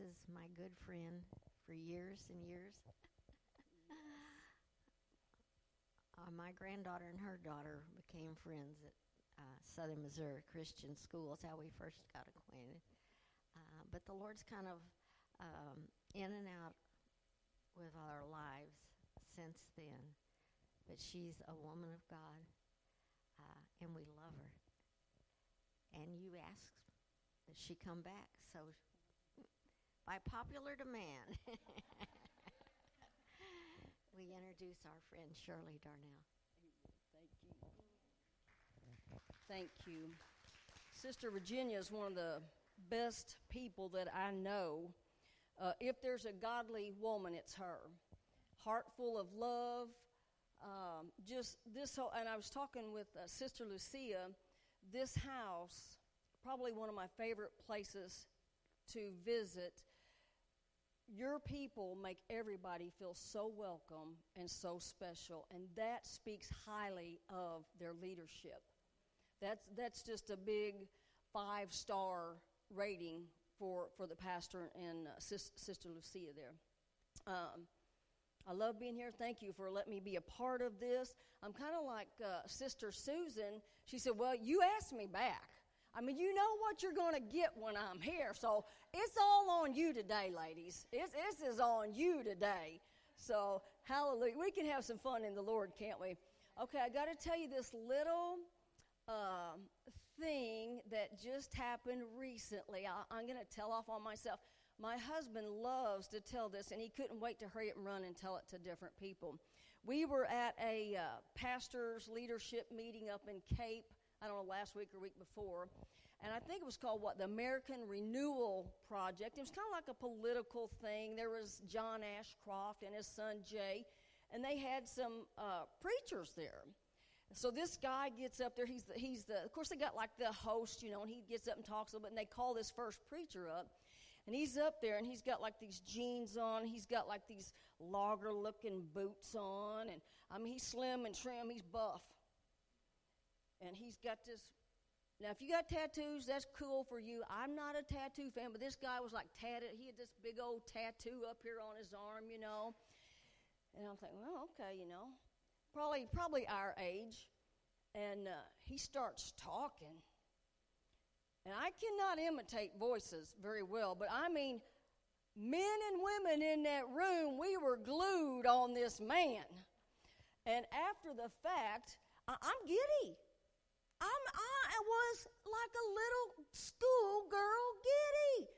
Rex is my good friend for years and years. My granddaughter and her daughter became friends at Southern Missouri Christian Schools. That's how we first got acquainted. But the Lord's kind of in and out with our lives since then. But she's a woman of God, and we love her. And you asked that she come back, so by popular demand. We introduce our friend Shirley Darnell. Thank you. Thank you. Sister Virginia is one of the best people that I know. If there's a godly woman, it's her. Heart full of love. Just this whole, and I was talking with Sister Lucia. This house, probably one of my favorite places to visit. Your people make everybody feel so welcome and so special, and that speaks highly of their leadership. That's just a big 5-star rating for the pastor and Sister Lucia there. I love being here. Thank you for letting me be a part of this. I'm kind of like Sister Susan. She said, well, you asked me back. I mean, you know what you're going to get when I'm here. So it's all on you today, ladies. This is on you today. So hallelujah. We can have some fun in the Lord, can't we? Okay, I got to tell you this little thing that just happened recently. I'm going to tell off on myself. My husband loves to tell this, and he couldn't wait to hurry up and run and tell it to different people. We were at a pastor's leadership meeting up in Cape, I don't know, last week or week before, and I think it was called, the American Renewal Project. It was kind of like a political thing. There was John Ashcroft and his son Jay, and they had some preachers there. So this guy gets up there. He's the. Of course, they got like the host, you know, and he gets up and talks a little bit, and they call this first preacher up. And he's up there, and he's got like these jeans on. He's got like these logger-looking boots on. And I mean, he's slim and trim. He's buff. And he's got this. Now, if you got tattoos, that's cool for you. I'm not a tattoo fan, but this guy was like tatted. He had this big old tattoo up here on his arm, you know. And I'm thinking, well, okay, you know. Probably our age. And he starts talking. And I cannot imitate voices very well, but I mean, men and women in that room, we were glued on this man. And after the fact, I'm giddy. I was like a little schoolgirl giddy.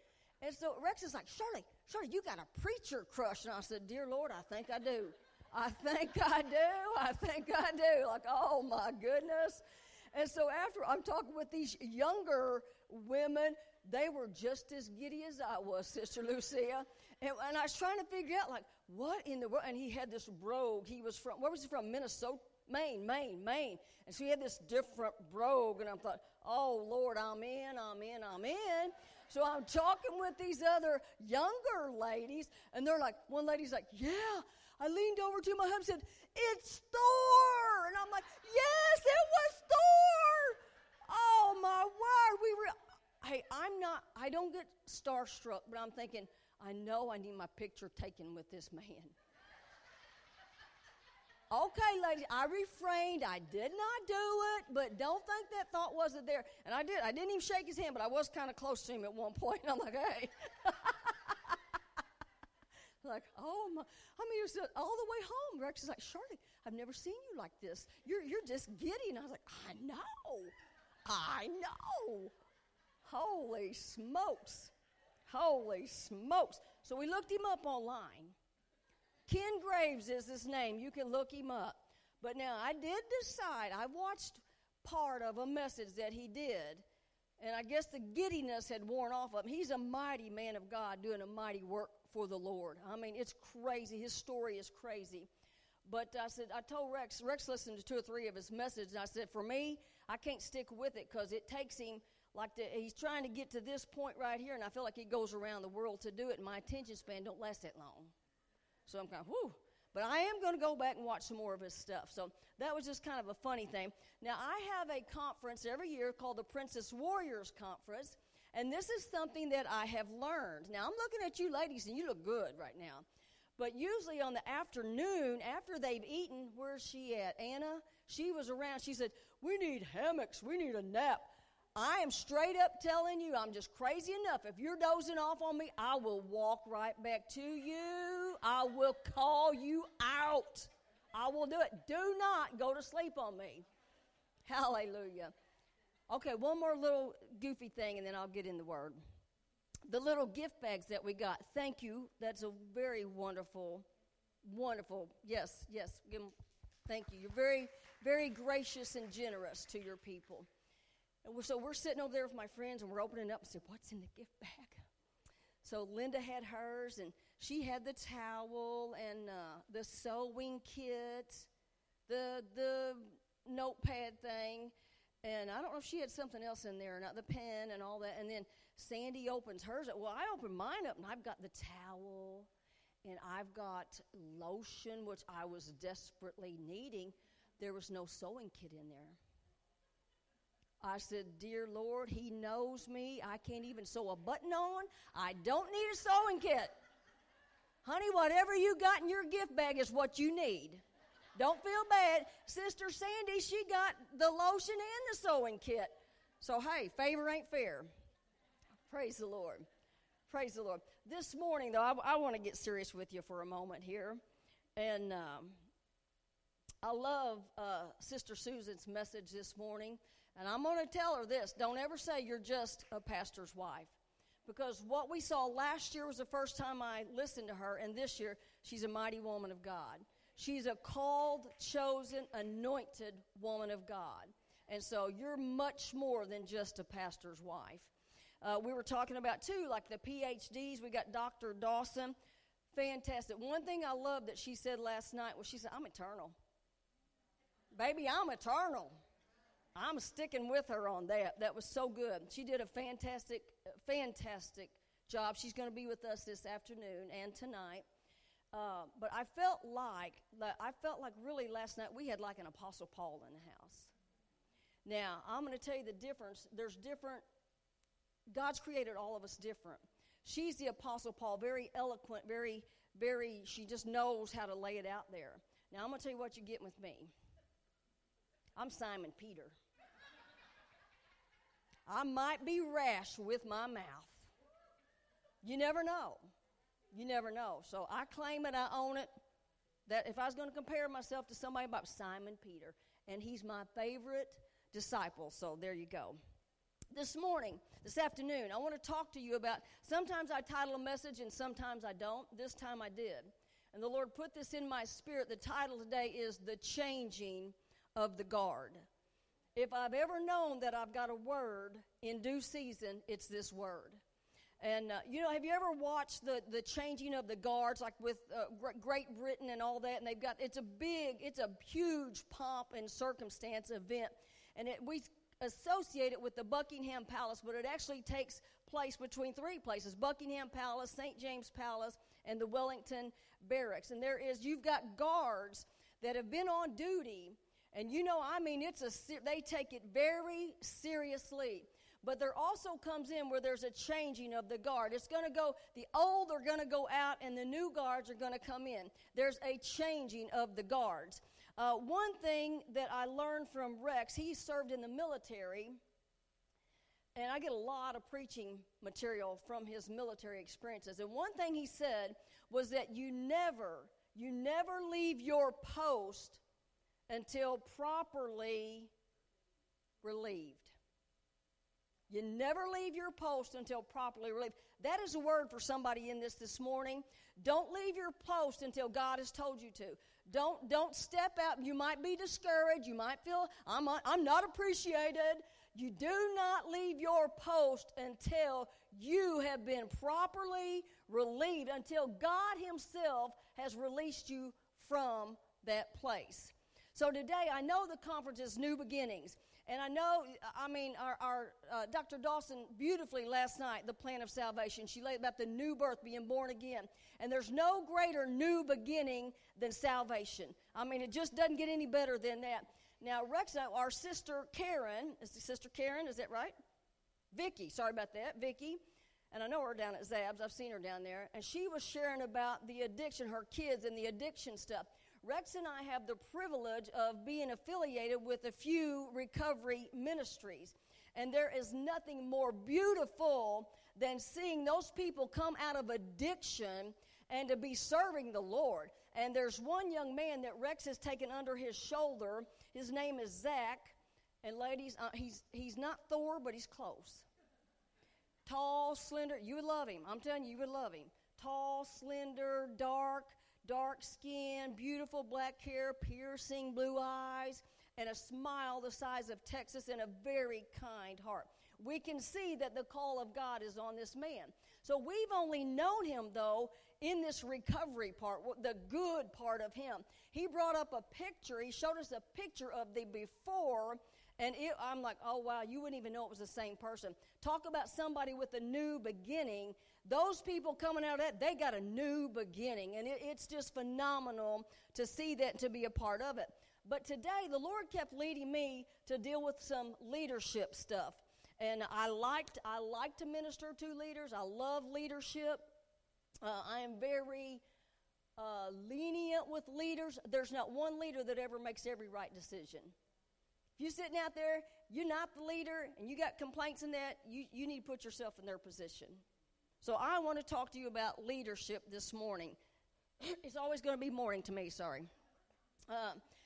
And so Rex is like, Shirley, you got a preacher crush. And I said, dear Lord, I think I do. I think I do. Like, oh, my goodness. And so after I'm talking with these younger women, they were just as giddy as I was, Sister Lucia. And I was trying to figure out, like, what in the world? And he had this brogue. He was from, where was he from? Minnesota? Maine. And so he had this different brogue. And I thought, oh, Lord, I'm in. So I'm talking with these other younger ladies. And they're like, one lady's like, yeah. I leaned over to my husband and said, it's Thor. And I'm like, yes, it was Thor. Oh, my word. Hey, I don't get starstruck, but I'm thinking, I know I need my picture taken with this man. Okay, ladies, I refrained. I did not do it, but don't think that thought wasn't there. And I didn't even shake his hand, but I was kind of close to him at one point. I'm like, hey. Like, oh, my. I mean, it was all the way home. Rex is like, Shirley, I've never seen you like this. You're just giddy. And I was like, I know. Holy smokes. So we looked him up online. Ken Graves is his name. You can look him up. But now I did decide, I watched part of a message that he did, and I guess the giddiness had worn off of him. He's a mighty man of God doing a mighty work for the Lord. I mean, it's crazy. His story is crazy. But I told Rex listened to 2 or 3 of his messages, and I said, for me, I can't stick with it because it takes him, he's trying to get to this point right here, and I feel like he goes around the world to do it, and my attention span don't last that long. So I'm kind of, whew. But I am going to go back and watch some more of his stuff. So that was just kind of a funny thing. Now, I have a conference every year called the Princess Warriors Conference, And this is something that I have learned. Now, I'm looking at you ladies, and you look good right now. But usually on the afternoon, after they've eaten, where's she at? Anna, she was around. She said, we need hammocks. We need a nap. I am straight up telling you, I'm just crazy enough. If you're dozing off on me, I will walk right back to you. I will call you out. I will do it. Do not go to sleep on me. Hallelujah. Okay, one more little goofy thing, and then I'll get in the Word. The little gift bags that we got. Thank you. That's a very wonderful, wonderful. Yes, yes. Thank you. You're very, very gracious and generous to your people. And so we're sitting over there with my friends, and we're opening up and saying, what's in the gift bag? So Linda had hers, and she had the towel and the sewing kit, the notepad thing. And I don't know if she had something else in there or not, the pen and all that. And then Sandy opens hers up. Well, I opened mine up, and I've got the towel, and I've got lotion, which I was desperately needing. There was no sewing kit in there. I said, dear Lord, he knows me. I can't even sew a button on. I don't need a sewing kit. Honey, whatever you got in your gift bag is what you need. Don't feel bad. Sister Sandy, she got the lotion and the sewing kit. So, hey, favor ain't fair. Praise the Lord. Praise the Lord. This morning, though, I want to get serious with you for a moment here. And I love Sister Susan's message this morning. And I'm going to tell her this. Don't ever say you're just a pastor's wife. Because what we saw last year was the first time I listened to her. And this year, she's a mighty woman of God. She's a called, chosen, anointed woman of God. And so you're much more than just a pastor's wife. We were talking about, too, like the PhDs. We got Dr. Dawson. Fantastic. One thing I loved that she said last night was she said, I'm eternal. Baby, I'm eternal. I'm sticking with her on that. That was so good. She did a fantastic, fantastic job. She's going to be with us this afternoon and tonight. But I felt like really last night we had like an Apostle Paul in the house. Now, I'm going to tell you the difference. There's different. God's created all of us different. She's the Apostle Paul, very eloquent, very, very, she just knows how to lay it out there. Now, I'm going to tell you what you get with me. I'm Simon Peter. I might be rash with my mouth. You never know. You never know. So I claim it, I own it, that if I was going to compare myself to somebody, about Simon Peter, and he's my favorite disciple. So there you go. This afternoon, I want to talk to you about, sometimes I title a message and sometimes I don't. This time I did. And the Lord put this in my spirit. The title today is The Changing of the Guard. If I've ever known that I've got a word in due season, it's this word. And, have you ever watched the changing of the guards, like with Great Britain and all that? And they've got, it's a huge pomp and circumstance event. And we associate it with the Buckingham Palace, but it actually takes place between three places: Buckingham Palace, St. James Palace, and the Wellington Barracks. And you've got guards that have been on duty, and they take it very seriously. But there also comes in where there's a changing of the guard. It's going to go, the old are going to go out and the new guards are going to come in. There's a changing of the guards. One thing that I learned from Rex, he served in the military, and I get a lot of preaching material from his military experiences. And one thing he said was that you never leave your post until properly relieved. You never leave your post until properly relieved. That is a word for somebody in this morning. Don't leave your post until God has told you to. Don't step out. You might be discouraged. You might feel, I'm not appreciated. You do not leave your post until you have been properly relieved, until God himself has released you from that place. So today, I know the conference is New Beginnings. And our Dr. Dawson beautifully last night, the plan of salvation, she laid about the new birth, being born again. And there's no greater new beginning than salvation. It just doesn't get any better than that. Now, Rex, our sister Karen, is that right? Vicky, sorry about that, Vicky, and I know her down at Zab's. I've seen her down there, and she was sharing about the addiction, her kids and the addiction stuff. Rex and I have the privilege of being affiliated with a few recovery ministries, and there is nothing more beautiful than seeing those people come out of addiction and to be serving the Lord. And there's one young man that Rex has taken under his shoulder. His name is Zach. And ladies, he's not Thor, but he's close. Tall, slender. You would love him. I'm telling you, you would love him. Tall, slender, dark skin, beautiful black hair, piercing blue eyes, and a smile the size of Texas and a very kind heart. We can see that the call of God is on this man. So we've only known him, though, in this recovery part, the good part of him. He brought up a picture. He showed us a picture of the before, and I'm like, oh, wow, you wouldn't even know it was the same person. Talk about somebody with a new beginning. Those people coming out of that, they got a new beginning, and it's just phenomenal to see that, to be a part of it. But today, the Lord kept leading me to deal with some leadership stuff. And I like to minister to leaders. I love leadership. I am very lenient with leaders. There's not one leader that ever makes every right decision. If you're sitting out there, you're not the leader, and you got complaints in that, you need to put yourself in their position. So I want to talk to you about leadership this morning. It's always going to be morning to me, sorry.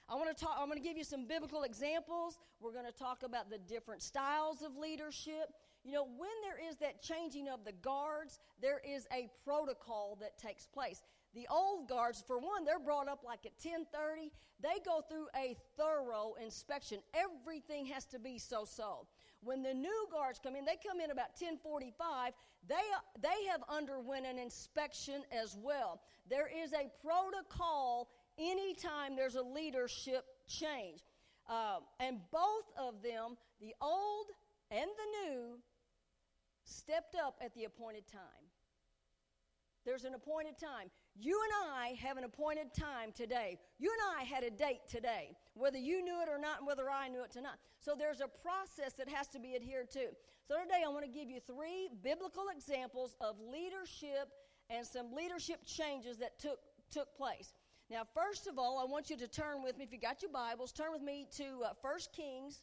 I'm going to give you some biblical examples. We're going to talk about the different styles of leadership. You know, when there is that changing of the guards, there is a protocol that takes place. The old guards, for one, they're brought up like at 10:30. They go through a thorough inspection. Everything has to be so-so. When the new guards come in, they come in about 10:45. They have underwent an inspection as well. There is a protocol anytime there's a leadership change. And both of them, the old and the new, stepped up at the appointed time. There's an appointed time. You and I have an appointed time today. You and I had a date today, whether you knew it or not and whether I knew it or not. So there's a process that has to be adhered to. So today I want to give you 3 biblical examples of leadership and some leadership changes that took place. Now, first of all, I want you to turn with me, if you got your Bibles, turn with me to 1 Kings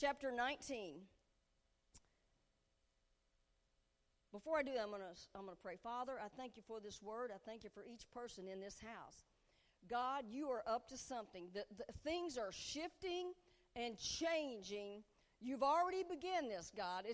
chapter 19. Before I do that, I'm going to pray. Father, I thank you for this word. I thank you for each person in this house. God, you are up to something. The things are shifting and changing. You've already begun this, God.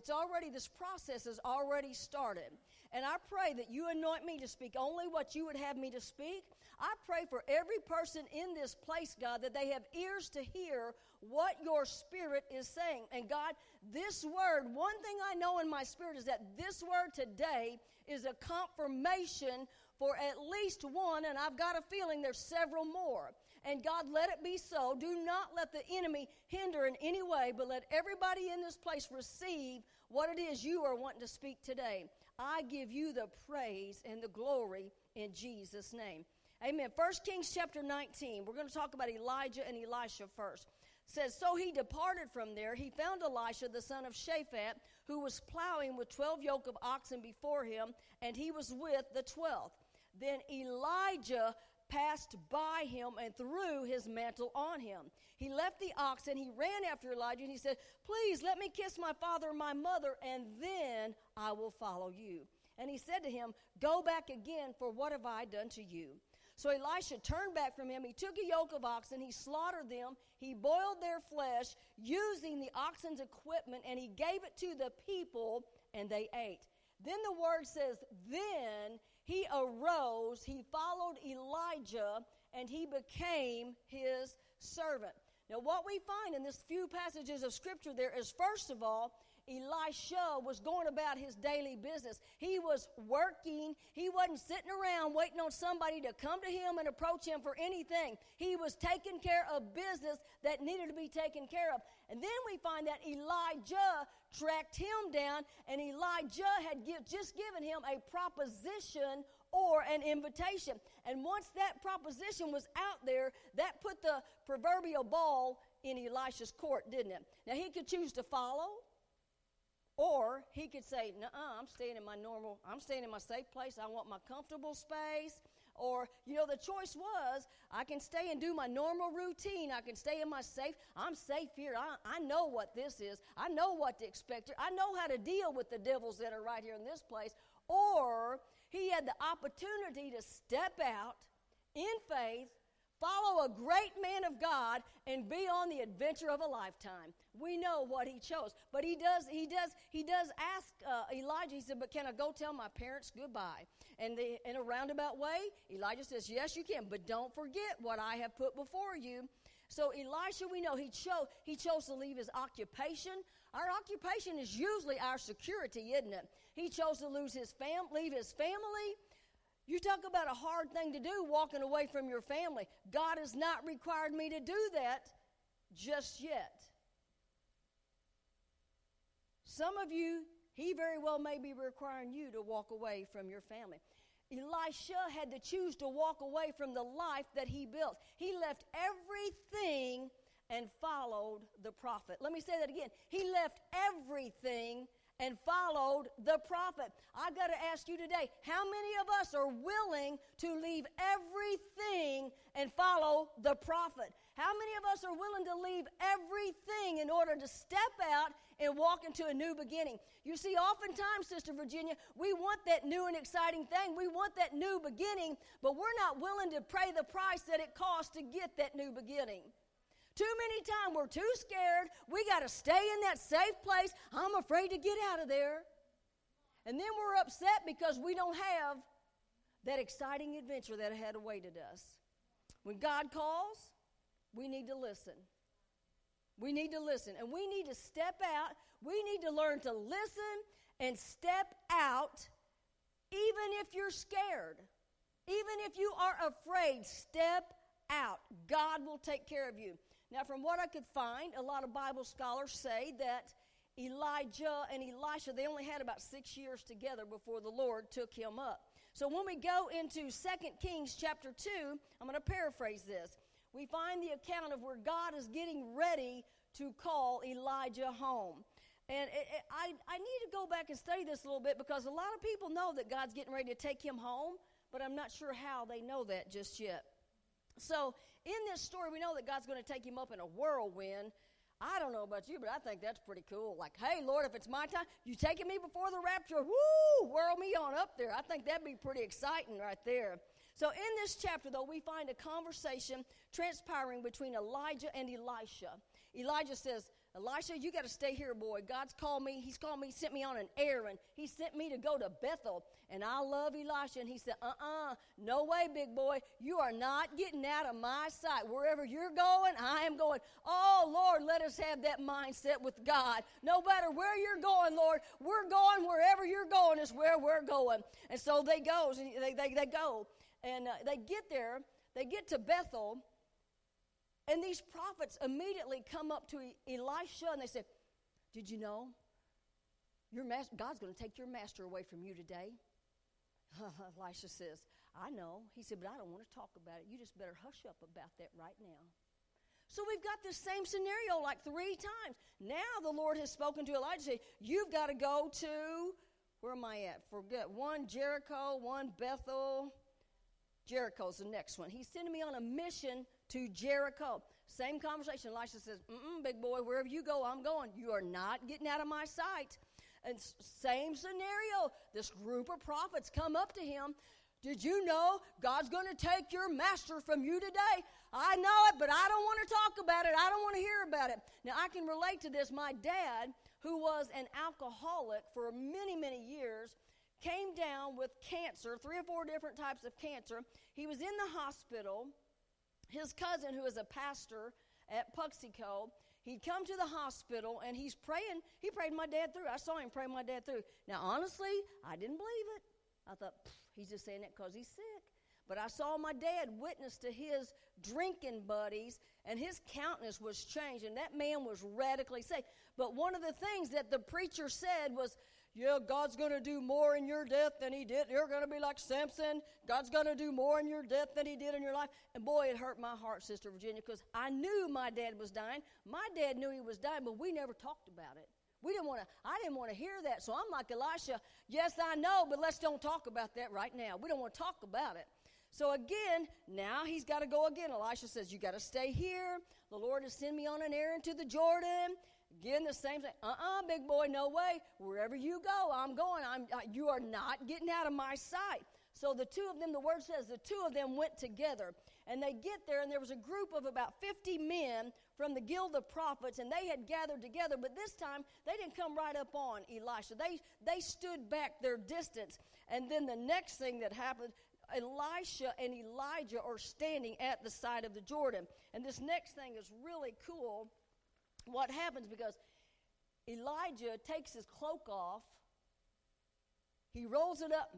This process has already started. And I pray that you anoint me to speak only what you would have me to speak. I pray for every person in this place, God, that they have ears to hear what your spirit is saying. And God, this word, one thing I know in my spirit is that this word today is a confirmation for at least one, and I've got a feeling there's several more. And God, let it be so. Do not let the enemy hinder in any way, but let everybody in this place receive what it is you are wanting to speak today. I give you the praise and the glory in Jesus' name. Amen. 1 Kings chapter 19. We're going to talk about Elijah and Elisha first. It says, so he departed from there. He found Elisha, the son of Shaphat, who was plowing with 12 yoke of oxen before him, and he was with the 12th. Then Elijah passed by him and threw his mantle on him. He left the oxen. He ran after Elijah, and he said, please let me kiss my father and my mother, and then I will follow you. And he said to him, go back again, for what have I done to you? So Elisha turned back from him. He took a yoke of oxen. He slaughtered them. He boiled their flesh using the oxen's equipment, and he gave it to the people, and they ate. Then the word says, then he arose, he followed Elijah, and he became his servant. Now, what we find in this few passages of Scripture there is, first of all, Elisha was going about his daily business. He was working. He wasn't sitting around waiting on somebody to come to him and approach him for anything. He was taking care of business that needed to be taken care of. And then we find that Elijah tracked him down, and Elijah had just given him a proposition or an invitation. And once that proposition was out there, that put the proverbial ball in Elisha's court, didn't it? Now, he could choose to follow Or he could say, nuh-uh, I'm staying in my safe place. I want my comfortable space. Or, the choice was, I can stay and do my normal routine. I can stay in my safe. I'm safe here. I know what this is. I know what to expect. I know how to deal with the devils that are right here in this place. Or he had the opportunity to step out in faith, follow a great man of God, and be on the adventure of a lifetime. We know what he chose. But he does ask Elijah, he said, but can I go tell my parents goodbye? And in a roundabout way, Elijah says, yes, you can, but don't forget what I have put before you. So Elisha, we know he chose to leave his occupation. Our occupation is usually our security, isn't it? He chose to leave his family. You talk about a hard thing to do, walking away from your family. God has not required me to do that just yet. Some of you, he very well may be requiring you to walk away from your family. Elisha had to choose to walk away from the life that he built. He left everything and followed the prophet. Let me say that again. He left everything and followed the prophet. I've got to ask you today, how many of us are willing to leave everything and follow the prophet? How many of us are willing to leave everything in order to step out and walk into a new beginning? You see, oftentimes, Sister Virginia, we want that new and exciting thing. We want that new beginning, but we're not willing to pay the price that it costs to get that new beginning. Too many times we're too scared. We got to stay in that safe place. I'm afraid to get out of there. And then we're upset because we don't have that exciting adventure that had awaited us. When God calls, we need to listen. We need to listen. And we need to step out. We need to learn to listen and step out, even if you're scared. Even if you are afraid, step out. God will take care of you. Now, from what I could find, a lot of Bible scholars say that Elijah and Elisha, they only had about 6 years together before the Lord took him up. So when we go into 2 Kings chapter 2, I'm going to paraphrase this. We find the account of where God is getting ready to call Elijah home. And I need to go back and study this a little bit because a lot of people know that God's getting ready to take him home, but I'm not sure how they know that just yet. So in this story, we know that God's going to take him up in a whirlwind. I don't know about you, but I think that's pretty cool. Like, hey, Lord, if it's my time, you taking me before the rapture, woo, whirl me on up there. I think that'd be pretty exciting right there. So in this chapter, though, we find a conversation transpiring between Elijah and Elisha. Elijah says, Elisha, you got to stay here, boy. God's called me. He's called me, sent me on an errand. He sent me to go to Bethel. And I love Elisha. And he said, no way, big boy. You are not getting out of my sight. Wherever you're going, I am going. Oh, Lord, let us have that mindset with God. No matter where you're going, Lord, we're going wherever you're going is where we're going. And so they go. They go. And they get there. They get to Bethel. And these prophets immediately come up to Elisha and they say, did you know your master, God's going to take your master away from you today? Elisha says, I know. He said, but I don't want to talk about it. You just better hush up about that right now. So we've got this same scenario like 3 times. Now the Lord has spoken to Elijah. Said, you've got to go to, where am I at? Forget. 1 Jericho, 1 Bethel. Jericho's the next one. He's sending me on a mission to Jericho. Same conversation. Elisha says, big boy, wherever you go, I'm going. You are not getting out of my sight. And same scenario. This group of prophets come up to him. Did you know God's going to take your master from you today? I know it, but I don't want to talk about it. I don't want to hear about it. Now, I can relate to this. My dad, who was an alcoholic for many, many years, came down with cancer, 3 or 4 different types of cancer. He was in the hospital. His cousin, who is a pastor at Puxico, he'd come to the hospital, and he's praying. He prayed my dad through. I saw him pray my dad through. Now, honestly, I didn't believe it. I thought, he's just saying that because he's sick. But I saw my dad witness to his drinking buddies, and his countenance was changed, and that man was radically saved. But one of the things that the preacher said was, yeah, God's going to do more in your death than he did. You're going to be like Samson. God's going to do more in your death than he did in your life. And boy, it hurt my heart, Sister Virginia, because I knew my dad was dying. My dad knew he was dying, but we never talked about it. I didn't want to hear that. So I'm like Elisha, yes, I know, but let's don't talk about that right now. We don't want to talk about it. So again, now he's got to go again. Elisha says, you got to stay here. The Lord has sent me on an errand to the Jordan. Again, the same thing. Big boy, no way. Wherever you go, I'm going. You are not getting out of my sight. So the two of them, the word says, the two of them went together. And they get there, and there was a group of about 50 men from the guild of prophets, and they had gathered together. But this time, they didn't come right up on Elisha. They stood back their distance. And then the next thing that happened, Elisha and Elijah are standing at the side of the Jordan. And this next thing is really cool. What happens, because Elijah takes his cloak off, he rolls it up,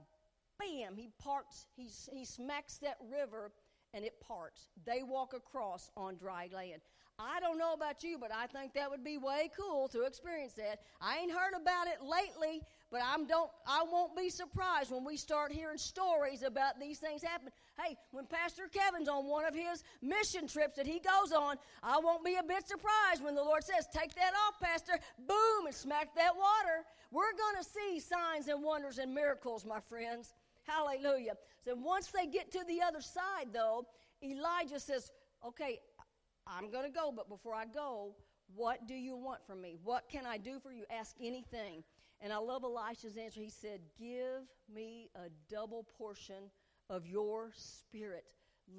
bam, he parts, he smacks that river, and it parts. They walk across on dry land. I don't know about you, but I think that would be way cool to experience that. I ain't heard about it lately, but I won't be surprised when we start hearing stories about these things happen. Hey, when Pastor Kevin's on one of his mission trips that he goes on, I won't be a bit surprised when the Lord says, take that off, Pastor, boom, and smack that water. We're going to see signs and wonders and miracles, my friends. Hallelujah. So once they get to the other side, though, Elijah says, okay, I'm going to go, but before I go, what do you want from me? What can I do for you? Ask anything. And I love Elisha's answer. He said, give me a double portion of your spirit.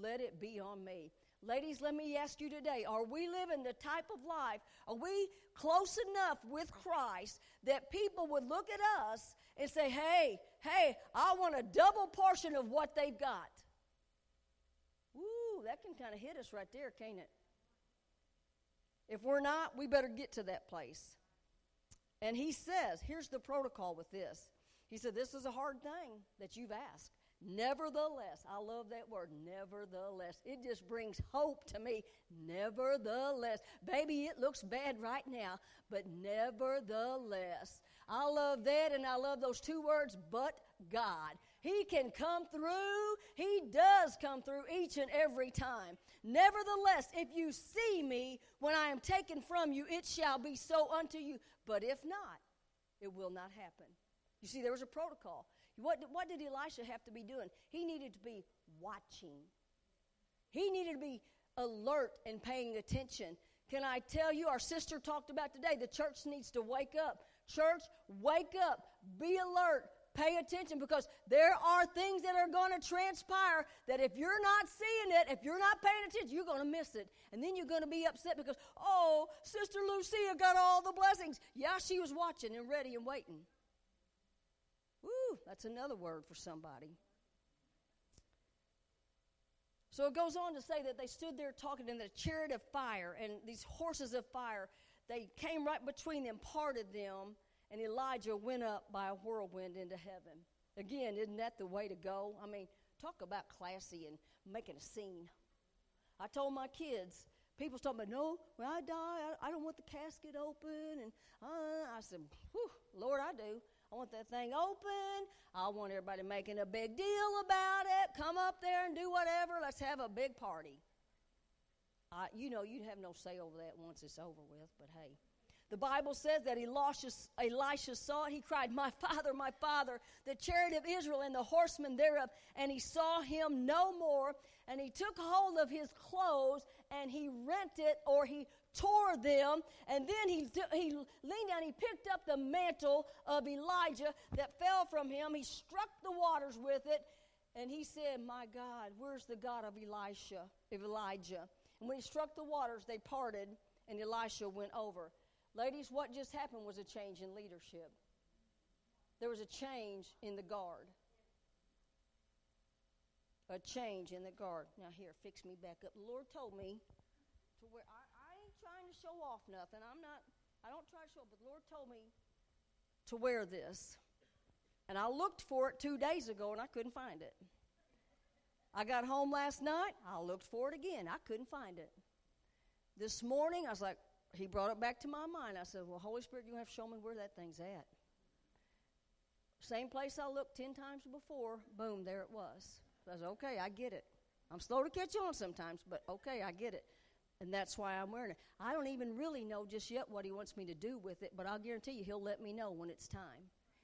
Let it be on me. Ladies, let me ask you today, are we living the type of life, are we close enough with Christ that people would look at us and say, hey, I want a double portion of what they've got? Ooh, that can kind of hit us right there, can't it? If we're not, we better get to that place. And he says, here's the protocol with this. He said, this is a hard thing that you've asked. Nevertheless, I love that word, nevertheless. It just brings hope to me. Nevertheless. Baby, it looks bad right now, but nevertheless. I love that, and I love those two words, but God. He can come through. He does come through each and every time. Nevertheless, if you see me when I am taken from you, it shall be so unto you. But if not, it will not happen. You see, there was a protocol. What did Elisha have to be doing? He needed to be watching. He needed to be alert and paying attention. Can I tell you, our sister talked about today, the church needs to wake up. Church, wake up. Be alert. Pay attention, because there are things that are going to transpire that if you're not seeing it, if you're not paying attention, you're going to miss it. And then you're going to be upset because, oh, Sister Lucia got all the blessings. Yeah, she was watching and ready and waiting. Woo, that's another word for somebody. So it goes on to say that they stood there talking in the chariot of fire and these horses of fire. They came right between them, parted them, and Elijah went up by a whirlwind into heaven. Again, isn't that the way to go? I mean, talk about classy and making a scene. I told my kids, people's talking about, no, when I die, I don't want the casket open. And I said, whew, Lord, I do. I want that thing open. I want everybody making a big deal about it. Come up there and do whatever. Let's have a big party. You know, you'd have no say over that once it's over with, but hey. The Bible says that Elisha saw it. He cried, my father, the chariot of Israel and the horsemen thereof. And he saw him no more. And he took hold of his clothes and he rent it, or he tore them, and then he leaned down, he picked up the mantle of Elijah that fell from him, he struck the waters with it, and he said, my God, where's the God of Elijah? And when he struck the waters, they parted, and Elisha went over. Ladies, what just happened was a change in leadership. There was a change in the guard. A change in the guard. Now here, fix me back up. The Lord told me to where I ain't trying to show off nothing. I don't try to show off, but the Lord told me to wear this. And I looked for it 2 days ago, and I couldn't find it. I got home last night. I looked for it again. I couldn't find it. This morning, I was like, he brought it back to my mind. I said, well, Holy Spirit, you have to show me where that thing's at. Same place I looked 10 times before. Boom, there it was. So I said, okay, I get it. I'm slow to catch on sometimes, but okay, I get it. and that's why I'm wearing it. I don't even really know just yet what he wants me to do with it, but I'll guarantee you he'll let me know when it's time,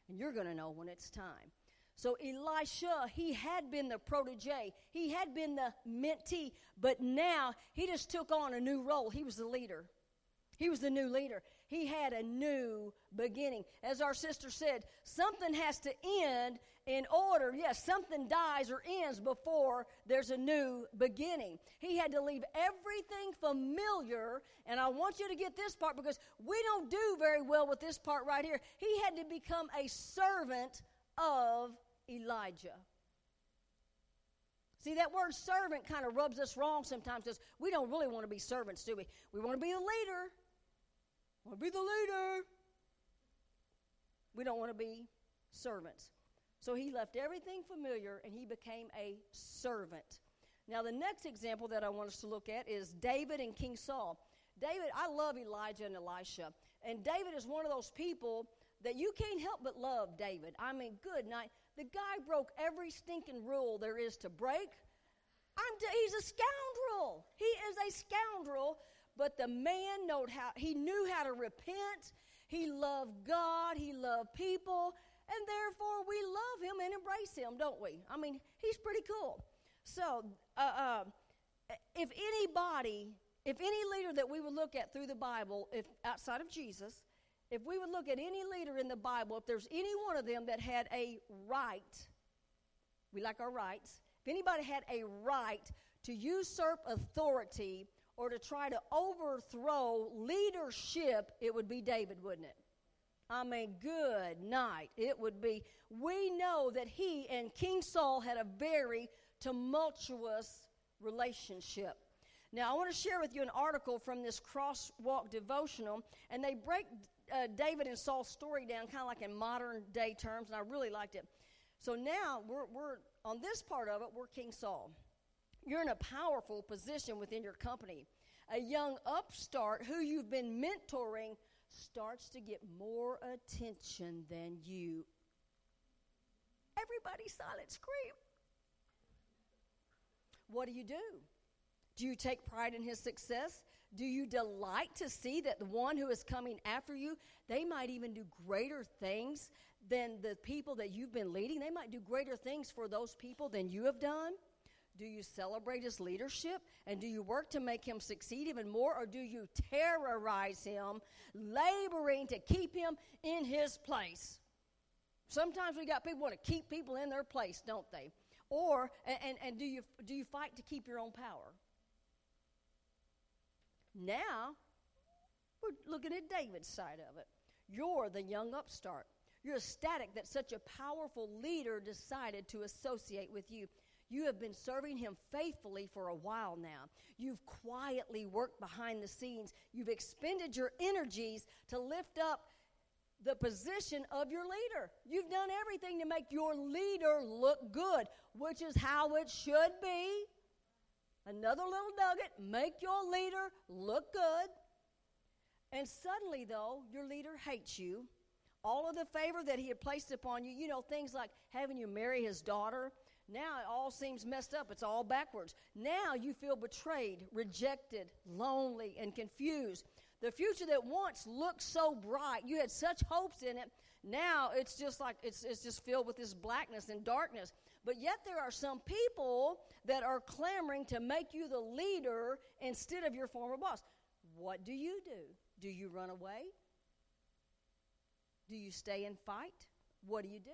and you're going to know when it's time. So Elisha, he had been the protege. He had been the mentee, but now he just took on a new role. He was the leader. He was the new leader. He had a new beginning. As our sister said, something has to end in order. Yes, something dies or ends before there's a new beginning. He had to leave everything familiar, and I want you to get this part because we don't do very well with this part right here. He had to become a servant of Elijah. See, that word servant kind of rubs us wrong sometimes because we don't really want to be servants, do we? We want to be the leader. We want to be the leader. We don't want to be servants. So he left everything familiar and he became a servant. Now the next example that I want us to look at is David and King Saul. David, I love Elijah and Elisha. And David is one of those people that you can't help but love David. I mean, good night. The guy broke every stinking rule there is to break. He's a scoundrel. He is a scoundrel. But the man knew how to repent. He loved God. He loved people. And therefore, we love him and embrace him, don't we? I mean, he's pretty cool. So, if any leader that we would look at through the Bible, outside of Jesus, if we would look at any leader in the Bible, if there's any one of them that had a right, we like our rights, if anybody had a right to usurp authority or to try to overthrow leadership, it would be David, wouldn't it? I mean, good night. It would be. We know that he and King Saul had a very tumultuous relationship. Now, I want to share with you an article from this Crosswalk devotional, and they break David and Saul's story down kind of like in modern-day terms, and I really liked it. So now we're on this part of it, we're King Saul. You're in a powerful position within your company. A young upstart who you've been mentoring starts to get more attention than you. Everybody silent scream. What do you do? Do you take pride in his success? Do you delight to see that the one who is coming after you, they might even do greater things than the people that you've been leading? They might do greater things for those people than you have done? Do you celebrate his leadership? And do you work to make him succeed even more? Or do you terrorize him, laboring to keep him in his place? Sometimes we got people who want to keep people in their place, don't they? Or, and do you fight to keep your own power? Now, we're looking at David's side of it. You're the young upstart. You're ecstatic that such a powerful leader decided to associate with you. You have been serving him faithfully for a while now. You've quietly worked behind the scenes. You've expended your energies to lift up the position of your leader. You've done everything to make your leader look good, which is how it should be. Another little nugget, make your leader look good. And suddenly, though, your leader hates you. All of the favor that he had placed upon you, things like having you marry his daughter, now it all seems messed up. It's all backwards. Now you feel betrayed, rejected, lonely, and confused. The future that once looked so bright, you had such hopes in it, now it's just like it's just filled with this blackness and darkness. But yet there are some people that are clamoring to make you the leader instead of your former boss. What do you do? Do you run away? Do you stay and fight? What do you do?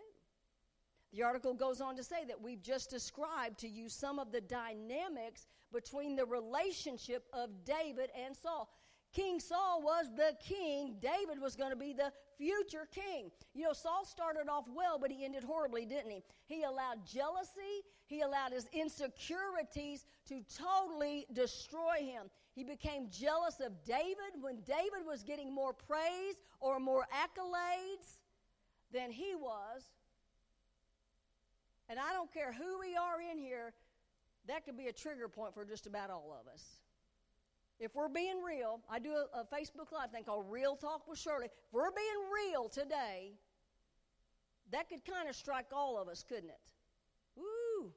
The article goes on to say that we've just described to you some of the dynamics between the relationship of David and Saul. King Saul was the king. David was going to be the future king. Saul started off well, but he ended horribly, didn't he? He allowed jealousy. He allowed his insecurities to totally destroy him. He became jealous of David when David was getting more praise or more accolades than he was. And I don't care who we are in here, that could be a trigger point for just about all of us. If we're being real, I do a Facebook Live thing called Real Talk with Shirley. If we're being real today, that could kind of strike all of us, couldn't it? Ooh.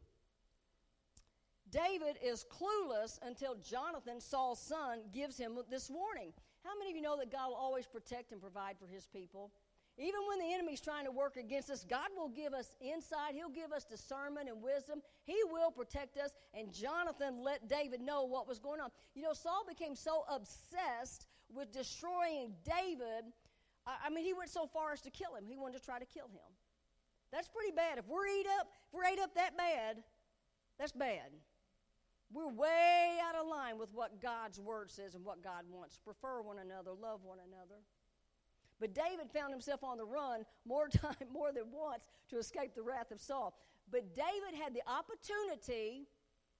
David is clueless until Jonathan, Saul's son, gives him this warning. How many of you know that God will always protect and provide for his people? Even when the enemy's trying to work against us, God will give us insight. He'll give us discernment and wisdom. He will protect us. And Jonathan let David know what was going on. You know, Saul became so obsessed with destroying David. I mean, he went so far as to kill him. He wanted to try to kill him. That's pretty bad. If we're ate up that bad, that's bad. We're way out of line with what God's word says and what God wants. Prefer one another, love one another. But David found himself on the run more than once to escape the wrath of Saul. But David had the opportunity,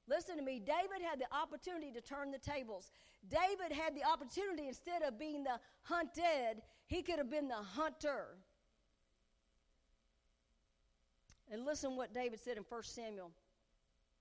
listen to me, David had the opportunity to turn the tables. David had the opportunity, instead of being the hunted, he could have been the hunter. And listen what David said in 1 Samuel.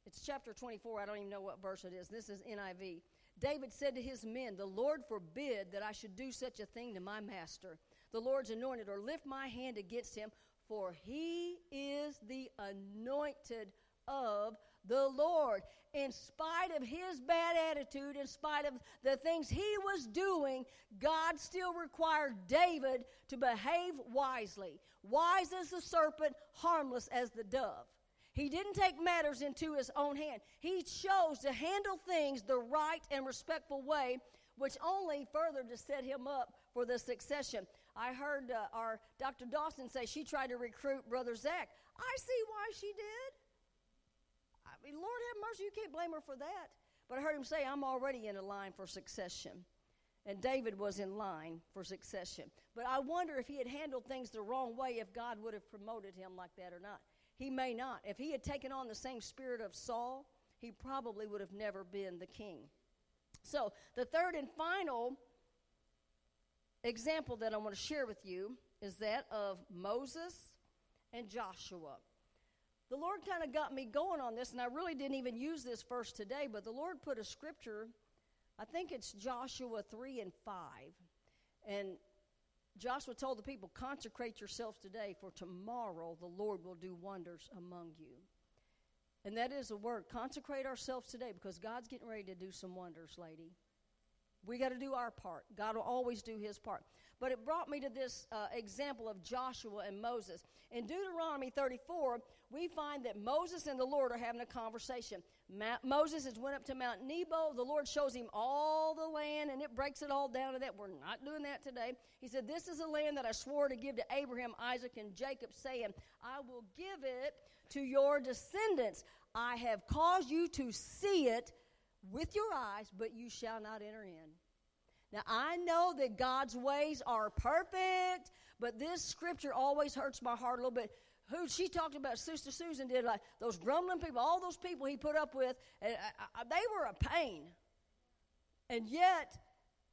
It's chapter 24, I don't even know what verse it is. This is NIV. David said to his men, "The Lord forbid that I should do such a thing to my master, the Lord's anointed, or lift my hand against him, for he is the anointed of the Lord." In spite of his bad attitude, in spite of the things he was doing, God still required David to behave wisely. Wise as the serpent, harmless as the dove. He didn't take matters into his own hand. He chose to handle things the right and respectful way, which only further to set him up for the succession. I heard our Dr. Dawson say she tried to recruit Brother Zach. I see why she did. I mean, Lord have mercy, you can't blame her for that. But I heard him say, "I'm already in a line for succession." And David was in line for succession. But I wonder if he had handled things the wrong way, if God would have promoted him like that or not. He may not. If he had taken on the same spirit of Saul, he probably would have never been the king. So the third and final example that I want to share with you is that of Moses and Joshua. The Lord kind of got me going on this, and I really didn't even use this verse today, but the Lord put a scripture, I think it's Joshua 3 and 5. And Joshua told the people, "Consecrate yourselves today, for tomorrow the Lord will do wonders among you." And that is the word, consecrate ourselves today, because God's getting ready to do some wonders, lady. We got to do our part. God will always do his part. But it brought me to this example of Joshua and Moses. In Deuteronomy 34, we find that Moses and the Lord are having a conversation. Moses has went up to Mount Nebo. The Lord shows him all the land, and it breaks it all down to that. We're not doing that today. He said, "This is a land that I swore to give to Abraham, Isaac, and Jacob, saying, I will give it to your descendants. I have caused you to see it with your eyes, but you shall not enter in." Now, I know that God's ways are perfect, but this scripture always hurts my heart a little bit. Who she talked about, Sister Susan did, like those grumbling people, all those people he put up with, and they were a pain. And yet,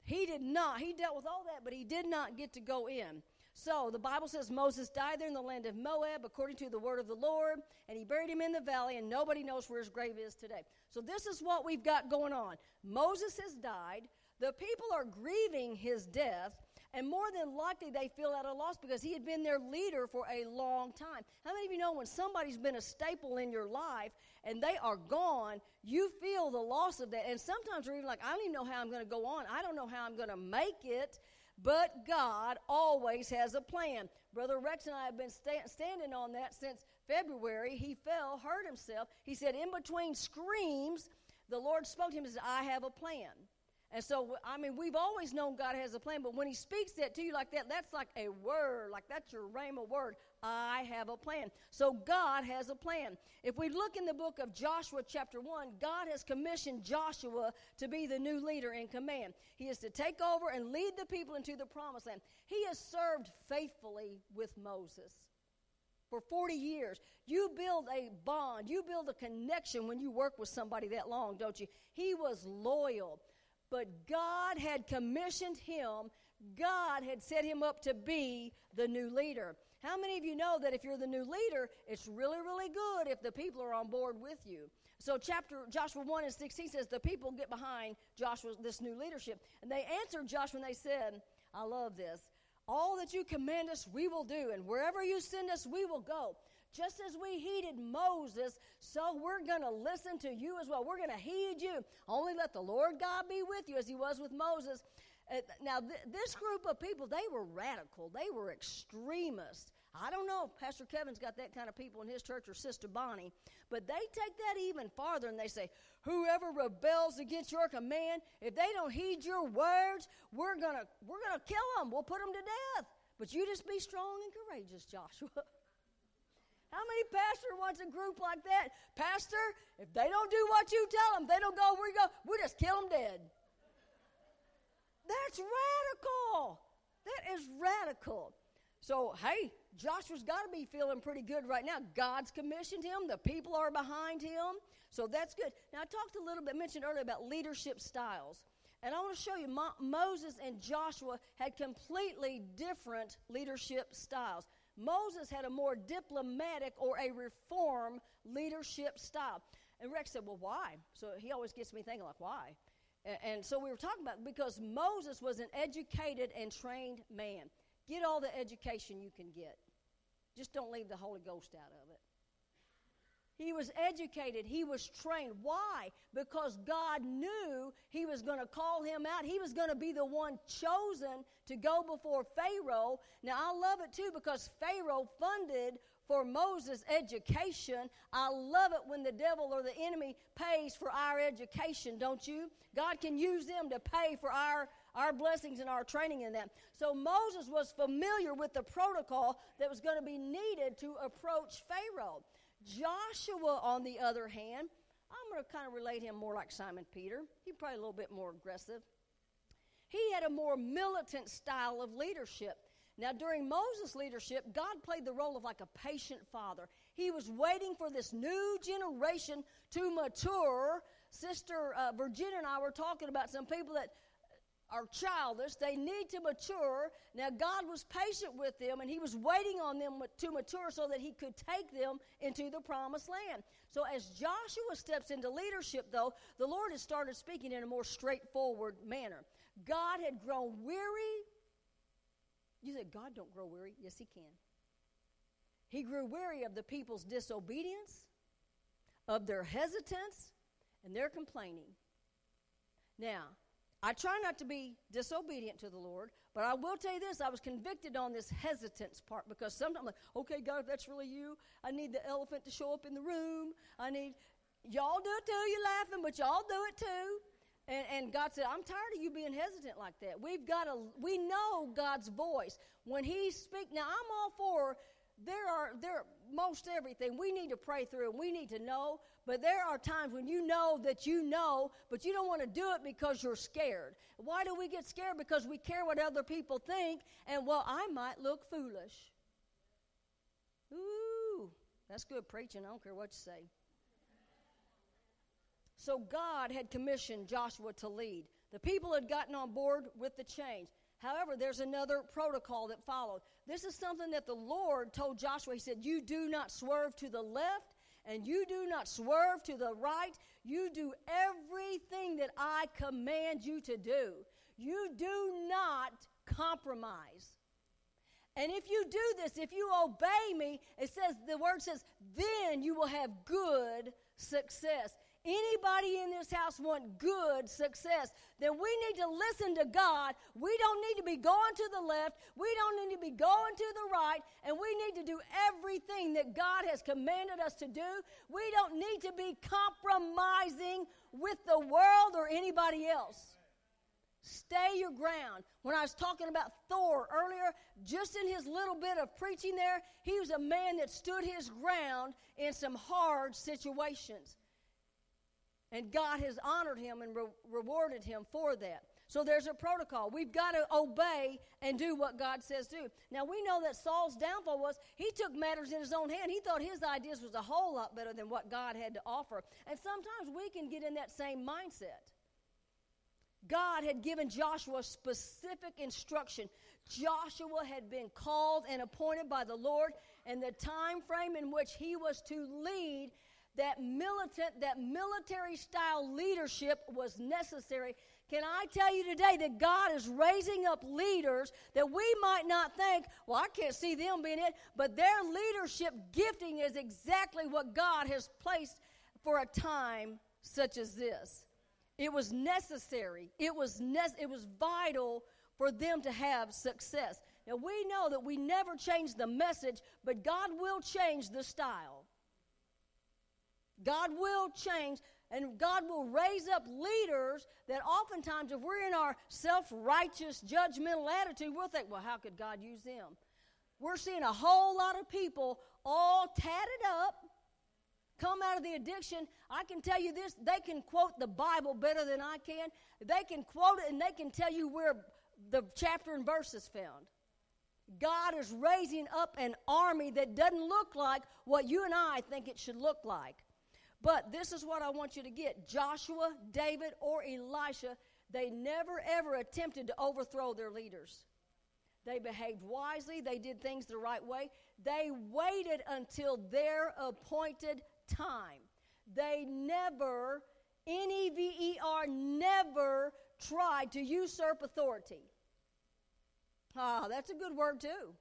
he did not. He dealt with all that, but he did not get to go in. So the Bible says Moses died there in the land of Moab according to the word of the Lord, and he buried him in the valley, and nobody knows where his grave is today. So this is what we've got going on. Moses has died. The people are grieving his death, and more than likely they feel at a loss because he had been their leader for a long time. How many of you know when somebody's been a staple in your life and they are gone, you feel the loss of that? And sometimes you're even like, "I don't even know how I'm going to go on. I don't know how I'm going to make it." But God always has a plan. Brother Rex and I have been standing on that since February. He fell, hurt himself. He said in between screams, the Lord spoke to him and said, "I have a plan." And so, I mean, we've always known God has a plan, but when he speaks that to you like that, that's like a word, like that's your rhema word. I have a plan. So God has a plan. If we look in the book of Joshua chapter 1, God has commissioned Joshua to be the new leader in command. He is to take over and lead the people into the promised land. He has served faithfully with Moses for 40 years. You build a bond. You build a connection when you work with somebody that long, don't you? He was loyal. But God had commissioned him. God had set him up to be the new leader. How many of you know that if you're the new leader, it's really, really good if the people are on board with you? So Joshua 1 and 16 says the people get behind Joshua, this new leadership. And they answered Joshua and they said, I love this, "All that you command us, we will do. And wherever you send us, we will go." Just as we heeded Moses, so we're going to listen to you as well. We're going to heed you. Only let the Lord God be with you as he was with Moses. Now, this group of people, they were radical. They were extremists. I don't know if Pastor Kevin's got that kind of people in his church or Sister Bonnie, but they take that even farther and they say, whoever rebels against your command, if they don't heed your words, we're gonna kill them. We'll put them to death. But you just be strong and courageous, Joshua. How many pastor wants a group like that? Pastor, if they don't do what you tell them, they don't go where you go, we'll just kill them dead. That's radical. That is radical. So, hey, Joshua's got to be feeling pretty good right now. God's commissioned him. The people are behind him. So that's good. Now, I talked a little bit, mentioned earlier about leadership styles. And I want to show you Moses and Joshua had completely different leadership styles. Moses had a more diplomatic or a reform leadership style. And Rex said, well, why? So he always gets me thinking, like, why? And so we were talking about because Moses was an educated and trained man. Get all the education you can get. Just don't leave the Holy Ghost out of it. He was educated. He was trained. Why? Because God knew he was going to call him out. He was going to be the one chosen to go before Pharaoh. Now, I love it, too, because Pharaoh funded for Moses' education. I love it when the devil or the enemy pays for our education, don't you? God can use them to pay for our blessings and our training in them. So Moses was familiar with the protocol that was going to be needed to approach Pharaoh. Joshua, on the other hand, I'm going to kind of relate him more like Simon Peter. He's probably a little bit more aggressive. He had a more militant style of leadership. Now, during Moses' leadership, God played the role of like a patient father. He was waiting for this new generation to mature. Sister Virginia and I were talking about some people that are childish. They need to mature. Now, God was patient with them, and he was waiting on them to mature so that he could take them into the promised land. So as Joshua steps into leadership, though, the Lord has started speaking in a more straightforward manner. God had grown weary. You said, God don't grow weary. Yes, he can. He grew weary of the people's disobedience, of their hesitance, and their complaining. Now, I try not to be disobedient to the Lord, but I will tell you this. I was convicted on this hesitance part because sometimes I'm like, okay, God, if that's really you, I need the elephant to show up in the room. I need, y'all do it too. You're laughing, but y'all do it too. And God said, I'm tired of you being hesitant like that. We know God's voice. When he speaks, now I'm all for, there are most everything. We need to pray through and we need to know. But there are times when you know that you know, but you don't want to do it because you're scared. Why do we get scared? Because we care what other people think. And, well, I might look foolish. Ooh, that's good preaching. I don't care what you say. So God had commissioned Joshua to lead. The people had gotten on board with the change. However, there's another protocol that followed. This is something that the Lord told Joshua. He said, you do not swerve to the left and you do not swerve to the right. You do everything that I command you to do. You do not compromise. And if you do this, if you obey me, it says, the word says, then you will have good success. Anybody in this house want good success, then we need to listen to God. We don't need to be going to the left. We don't need to be going to the right. And we need to do everything that God has commanded us to do. We don't need to be compromising with the world or anybody else. Stay your ground. When I was talking about Thor earlier, just in his little bit of preaching there, he was a man that stood his ground in some hard situations. And God has honored him and rewarded him for that. So there's a protocol. We've got to obey and do what God says do. Now, we know that Saul's downfall was he took matters in his own hand. He thought his ideas was a whole lot better than what God had to offer. And sometimes we can get in that same mindset. God had given Joshua specific instruction. Joshua had been called and appointed by the Lord, and the time frame in which he was to lead. The that militant, that military-style leadership was necessary. Can I tell you today that God is raising up leaders that we might not think, well, I can't see them being it, but their leadership gifting is exactly what God has placed for a time such as this. It was necessary. It was vital for them to have success. Now, we know that we never change the message, but God will change the style. God will change, and God will raise up leaders that oftentimes, if we're in our self-righteous, judgmental attitude, we'll think, well, how could God use them? We're seeing a whole lot of people all tatted up, come out of the addiction. I can tell you this, they can quote the Bible better than I can. They can quote it, and they can tell you where the chapter and verse is found. God is raising up an army that doesn't look like what you and I think it should look like. But this is what I want you to get. Joshua, David, or Elisha, they never, ever attempted to overthrow their leaders. They behaved wisely. They did things the right way. They waited until their appointed time. They never, N-E-V-E-R, never tried to usurp authority. Ah, that's a good word, too.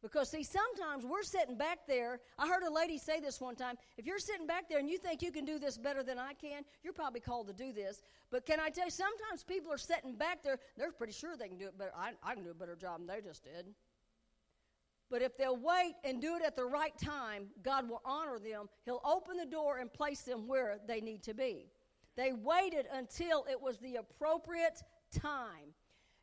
Because, see, sometimes we're sitting back there. I heard a lady say this one time. If you're sitting back there and you think you can do this better than I can, you're probably called to do this. But can I tell you, sometimes people are sitting back there. They're pretty sure they can do it better. I can do a better job than they just did. But if they'll wait and do it at the right time, God will honor them. He'll open the door and place them where they need to be. They waited until it was the appropriate time.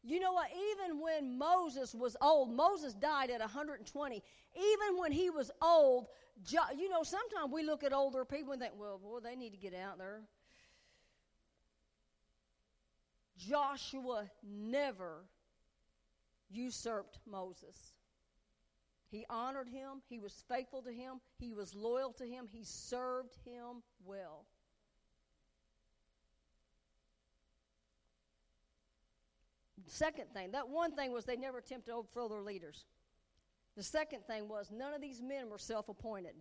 You know what, even when Moses was old, Moses died at 120. Even when he was old, you know, sometimes we look at older people and think, well, boy, they need to get out there. Joshua never usurped Moses. He honored him. He was faithful to him. He was loyal to him. He served him well. Second thing, that one thing was they never attempted to overthrow their leaders. The second thing was none of these men were self-appointed.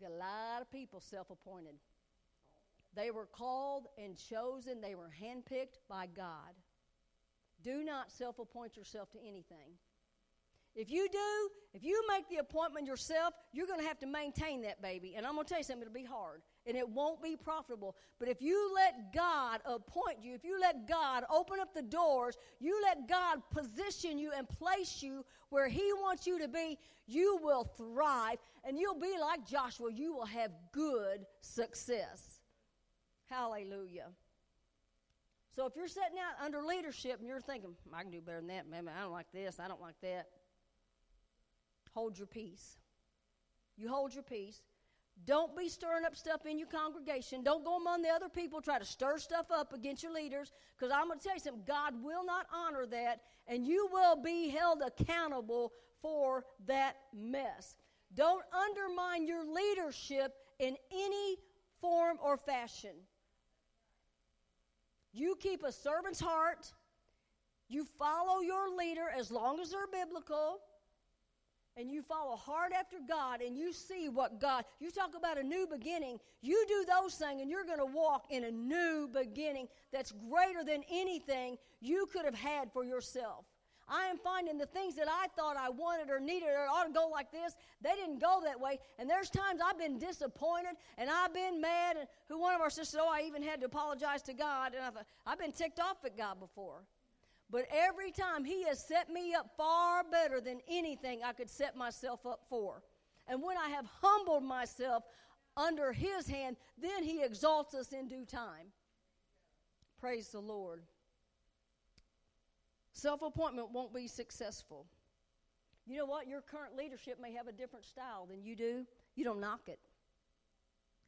We've got a lot of people self-appointed. They were called and chosen. They were handpicked by God. Do not self-appoint yourself to anything. If you do, if you make the appointment yourself, you're going to have to maintain that baby. And I'm going to tell you something, it'll be hard. And it won't be profitable. But if you let God appoint you, if you let God open up the doors, you let God position you and place you where he wants you to be, you will thrive. And you'll be like Joshua. You will have good success. Hallelujah. So if you're sitting out under leadership and you're thinking, I can do better than that. Man, I don't like this. I don't like that. Hold your peace. You hold your peace. Don't be stirring up stuff in your congregation. Don't go among the other people, try to stir stuff up against your leaders, because I'm going to tell you something, God will not honor that, and you will be held accountable for that mess. Don't undermine your leadership in any form or fashion. You keep a servant's heart. You follow your leader as long as they're biblical. And you follow hard after God, and you see what God, you talk about a new beginning. You do those things, and you're going to walk in a new beginning that's greater than anything you could have had for yourself. I am finding the things that I thought I wanted or needed or ought to go like this, they didn't go that way. And there's times I've been disappointed, and I've been mad, and who one of our sisters, oh, I even had to apologize to God. And I thought, I've been ticked off at God before. But every time he has set me up far better than anything I could set myself up for. And when I have humbled myself under his hand, then he exalts us in due time. Praise the Lord. Self-appointment won't be successful. You know what? Your current leadership may have a different style than you do. You don't knock it.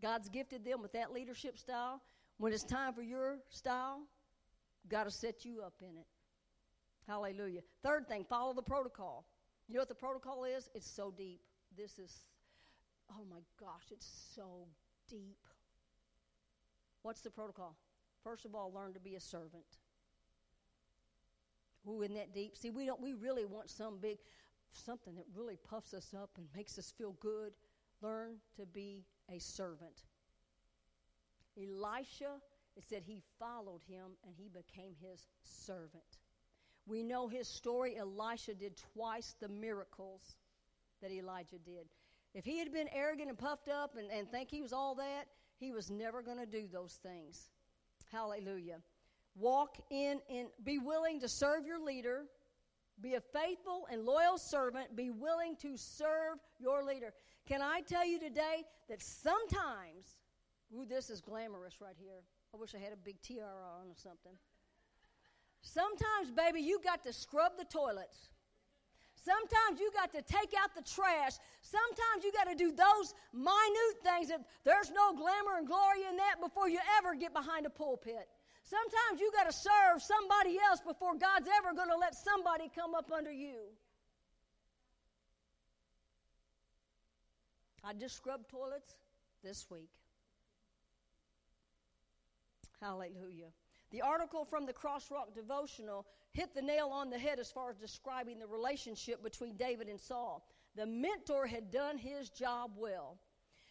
God's gifted them with that leadership style. When it's time for your style, God will set you up in it. Hallelujah. Third thing, follow the protocol. You know what the protocol is? It's so deep. This is, oh my gosh, it's so deep. What's the protocol? First of all, learn to be a servant. Ooh, isn't that deep? See, we really want something that really puffs us up and makes us feel good. learn to be a servant. Elisha, it said he followed him and he became his servant. We know his story. Elisha did twice the miracles that Elijah did. If he had been arrogant and puffed up and think he was all that, he was never going to do those things. Hallelujah. Walk in and be willing to serve your leader. Be a faithful and loyal servant. Be willing to serve your leader. Can I tell you today that sometimes, ooh, this is glamorous right here. I wish I had a big tiara on or something. Sometimes, baby, you got to scrub the toilets. Sometimes you got to take out the trash. Sometimes you got to do those minute things that there's no glamour and glory in that before you ever get behind a pulpit. Sometimes you got to serve somebody else before God's ever going to let somebody come up under you. I just scrubbed toilets this week. Hallelujah. The article from the Crossrock Devotional hit the nail on the head as far as describing the relationship between David and Saul. The mentor had done his job well.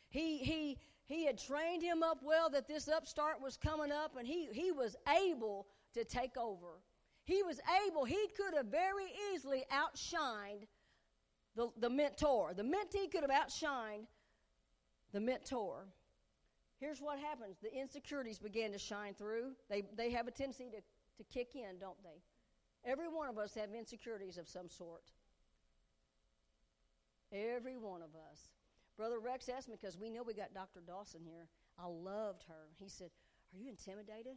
He had trained him up well that this upstart was coming up, and he was able to take over. He was able, he could have very easily outshined the mentor. The mentee could have outshined the mentor. Here's what happens. The insecurities began to shine through. They have a tendency to kick in, don't they? Every one of us have insecurities of some sort. Every one of us. Brother Rex asked me, because we know we got Dr. Dawson here. I loved her. He said, "Are you intimidated?"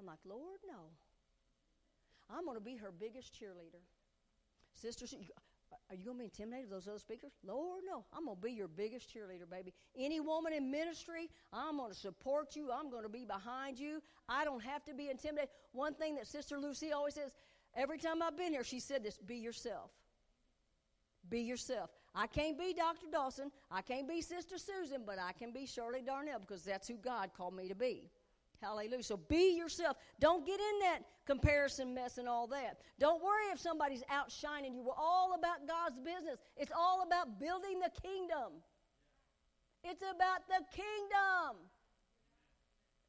I'm like, "Lord, no. I'm going to be her biggest cheerleader." Sister, "Are you going to be intimidated with those other speakers?" "Lord, no. I'm going to be your biggest cheerleader, baby. Any woman in ministry, I'm going to support you. I'm going to be behind you. I don't have to be intimidated." One thing that Sister Lucia always says, every time I've been here, she said this, "Be yourself. Be yourself." I can't be Dr. Dawson. I can't be Sister Susan, but I can be Shirley Darnell, because that's who God called me to be. Hallelujah. So be yourself. Don't get in that comparison mess and all that. Don't worry if somebody's outshining you. We're all about God's business. It's all about building the kingdom. It's about the kingdom.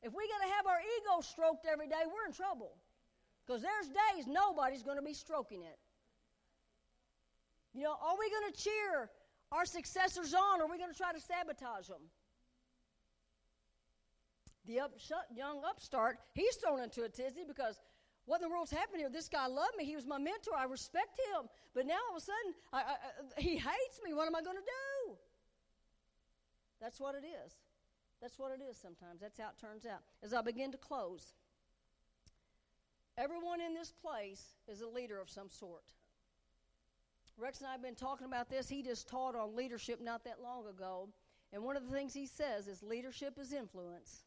If we got to have our ego stroked every day, we're in trouble, because there's days nobody's going to be stroking it. You know, are we going to cheer our successors on, or are we going to try to sabotage them? The young upstart, he's thrown into a tizzy, because what in the world's happened here? This guy loved me. He was my mentor. I respect him. But now all of a sudden, he hates me. What am I going to do? That's what it is. That's what it is sometimes. That's how it turns out. As I begin to close, everyone in this place is a leader of some sort. Rex and I have been talking about this. He just taught on leadership not that long ago. And one of the things he says is leadership is influence,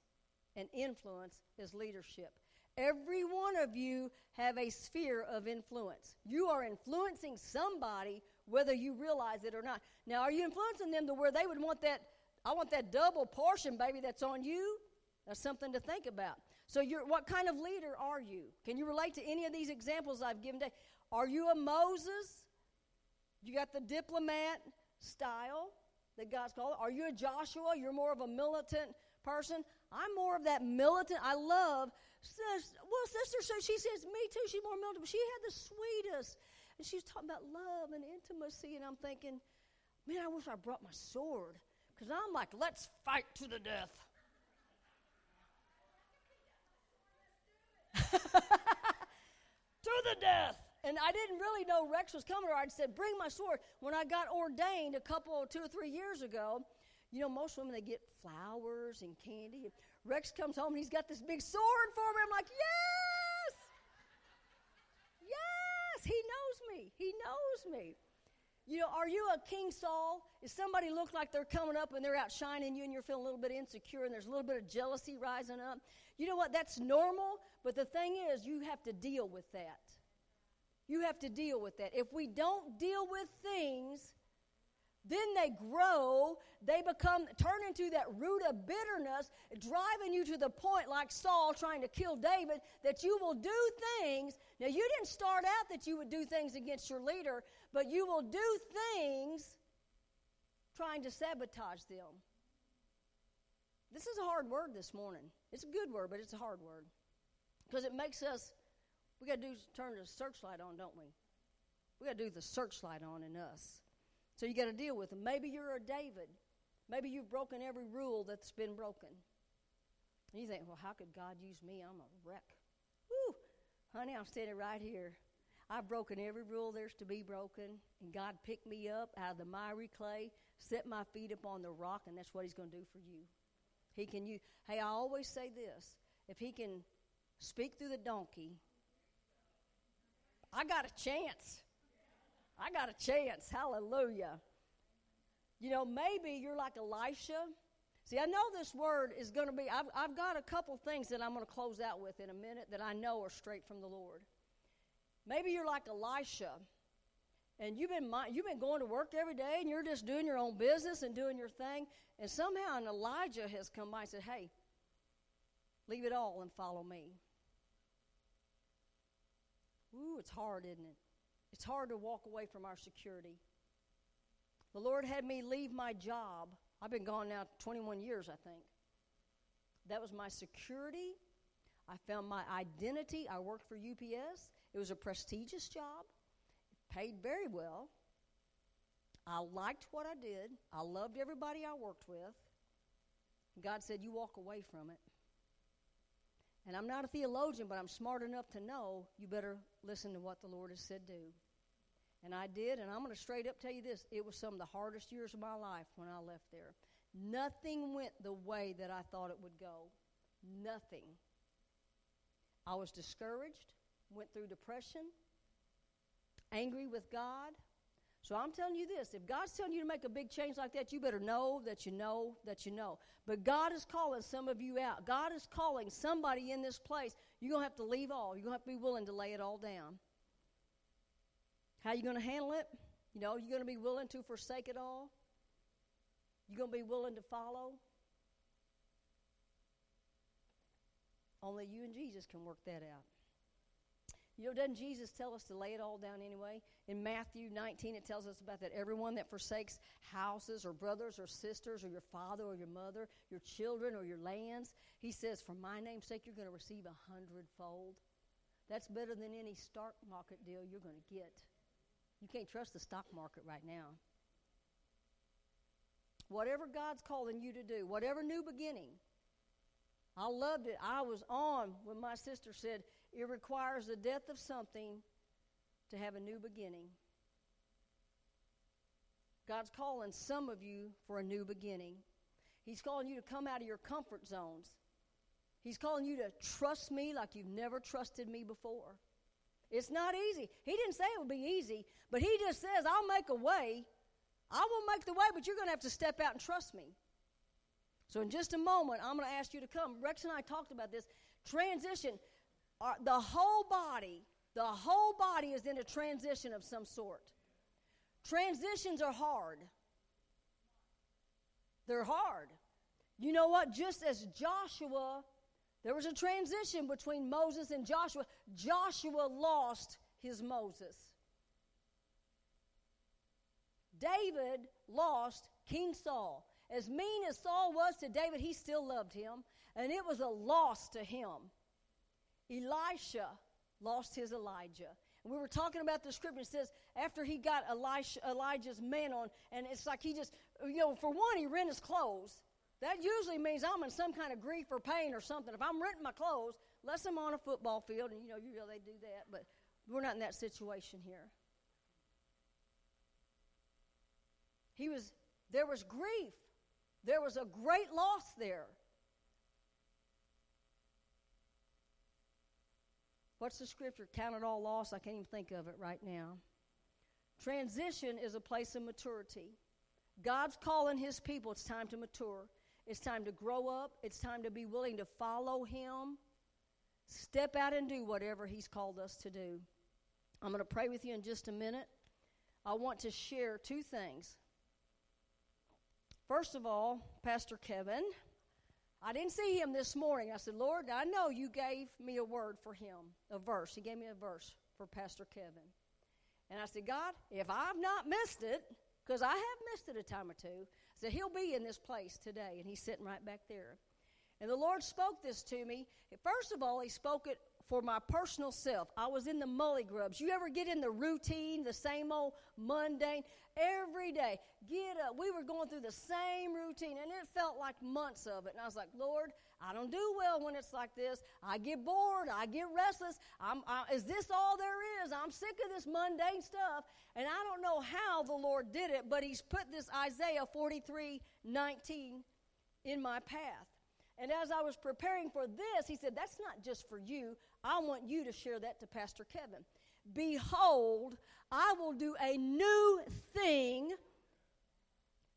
and influence is leadership. Every one of you have a sphere of influence. You are influencing somebody, whether you realize it or not. Now, are you influencing them to where they would want that, "I want that double portion, baby, that's on you"? That's something to think about. So what kind of leader are you? Can you relate to any of these examples I've given today? Are you a Moses? You got the diplomat style that God's called. Are you a Joshua? You're more of a militant person. I'm more of that militant. I love, well, Sister, so she says, me too, she's more militant. But she had the sweetest, and she was talking about love and intimacy, and I'm thinking, man, I wish I brought my sword, because I'm like, let's fight to the death. To the death. And I didn't really know Rex was coming, or I'd said, bring my sword. When I got ordained two or three years ago, you know, most women, they get flowers and candy. And Rex comes home, and he's got this big sword for me. I'm like, yes! Yes! He knows me. He knows me. You know, are you a King Saul? If somebody looks like they're coming up and they're outshining you and you're feeling a little bit insecure and there's a little bit of jealousy rising up, you know what? That's normal, but the thing is, you have to deal with that. You have to deal with that. If we don't deal with things, then they grow, they turn into that root of bitterness, driving you to the point like Saul trying to kill David, that you will do things. Now, you didn't start out that you would do things against your leader, but you will do things trying to sabotage them. This is a hard word this morning. It's a good word, but it's a hard word. Because it makes us, we got to turn the searchlight on, don't we? We got to do the searchlight on in us. So you got to deal with them. Maybe you're a David. Maybe you've broken every rule that's been broken. And you think, well, how could God use me? I'm a wreck. Woo, honey, I'm standing right here. I've broken every rule there's to be broken, and God picked me up out of the miry clay, set my feet upon the rock, and that's what he's going to do for you. He can use. Hey, I always say this. If he can speak through the donkey, I got a chance. I got a chance. Hallelujah. You know, maybe you're like Elisha. See, I know this word is going to be, I've got a couple things that I'm going to close out with in a minute that I know are straight from the Lord. Maybe you're like Elisha, and you've been going to work every day, and you're just doing your own business and doing your thing, and somehow an Elijah has come by and said, hey, leave it all and follow me. Ooh, it's hard, isn't it? It's hard to walk away from our security. The Lord had me leave my job. I've been gone now 21 years, I think. That was my security. I found my identity. I worked for UPS. It was a prestigious job. It paid very well. I liked what I did. I loved everybody I worked with. God said, you walk away from it. And I'm not a theologian, but I'm smart enough to know you better listen to what the Lord has said do. And I did, and I'm going to straight up tell you this. It was some of the hardest years of my life when I left there. Nothing went the way that I thought it would go. Nothing. I was discouraged. Went through depression, angry with God. So I'm telling you this, if God's telling you to make a big change like that, you better know that you know that you know. But God is calling some of you out. God is calling somebody in this place. You're going to have to leave all. You're going to have to be willing to lay it all down. How are you going to handle it? You know, you're going to be willing to forsake it all. You're going to be willing to follow. Only you and Jesus can work that out. You know, doesn't Jesus tell us to lay it all down anyway? In Matthew 19, it tells us about that. Everyone that forsakes houses or brothers or sisters or your father or your mother, your children or your lands, he says, for my name's sake, you're going to receive 100-fold. That's better than any stock market deal you're going to get. You can't trust the stock market right now. Whatever God's calling you to do, whatever new beginning, I loved it. I was on when my sister said, it requires the death of something to have a new beginning. God's calling some of you for a new beginning. He's calling you to come out of your comfort zones. He's calling you to trust me like you've never trusted me before. It's not easy. He didn't say it would be easy, but he just says, I'll make a way. I will make the way, but you're going to have to step out and trust me. So in just a moment, I'm going to ask you to come. Rex and I talked about this. Transition. The whole body is in a transition of some sort. Transitions are hard. They're hard. You know what? Just as Joshua, there was a transition between Moses and Joshua. Joshua lost his Moses. David lost King Saul. As mean as Saul was to David, he still loved him, and it was a loss to him. Elisha lost his Elijah. And we were talking about the scripture. It says after he got Elijah's man on, and it's like he just, you know, for one, he rent his clothes. That usually means I'm in some kind of grief or pain or something. If I'm renting my clothes, unless I'm on a football field, and you know they do that, but we're not in that situation here. There was grief. There was a great loss there. What's the scripture? Count it all loss. I can't even think of it right now. Transition is a place of maturity. God's calling his people. It's time to mature. It's time to grow up. It's time to be willing to follow him. Step out and do whatever he's called us to do. I'm going to pray with you in just a minute. I want to share two things. First of all, Pastor Kevin, I didn't see him this morning. I said, Lord, I know you gave me a word for him, a verse. He gave me a verse for Pastor Kevin. And I said, God, if I've not missed it, because I have missed it a time or two. I said, he'll be in this place today, and he's sitting right back there. And the Lord spoke this to me. First of all, he spoke it for my personal self. I was in the mully grubs. You ever get in the routine, the same old mundane? Every day, get up. We were going through the same routine, and it felt like months of it. And I was like, Lord, I don't do well when it's like this. I get bored. I get restless. Is this all there is? I'm sick of this mundane stuff. And I don't know how the Lord did it, but he's put this Isaiah 43:19 in my path. And as I was preparing for this, he said, that's not just for you. I want you to share that to Pastor Kevin. Behold, I will do a new thing.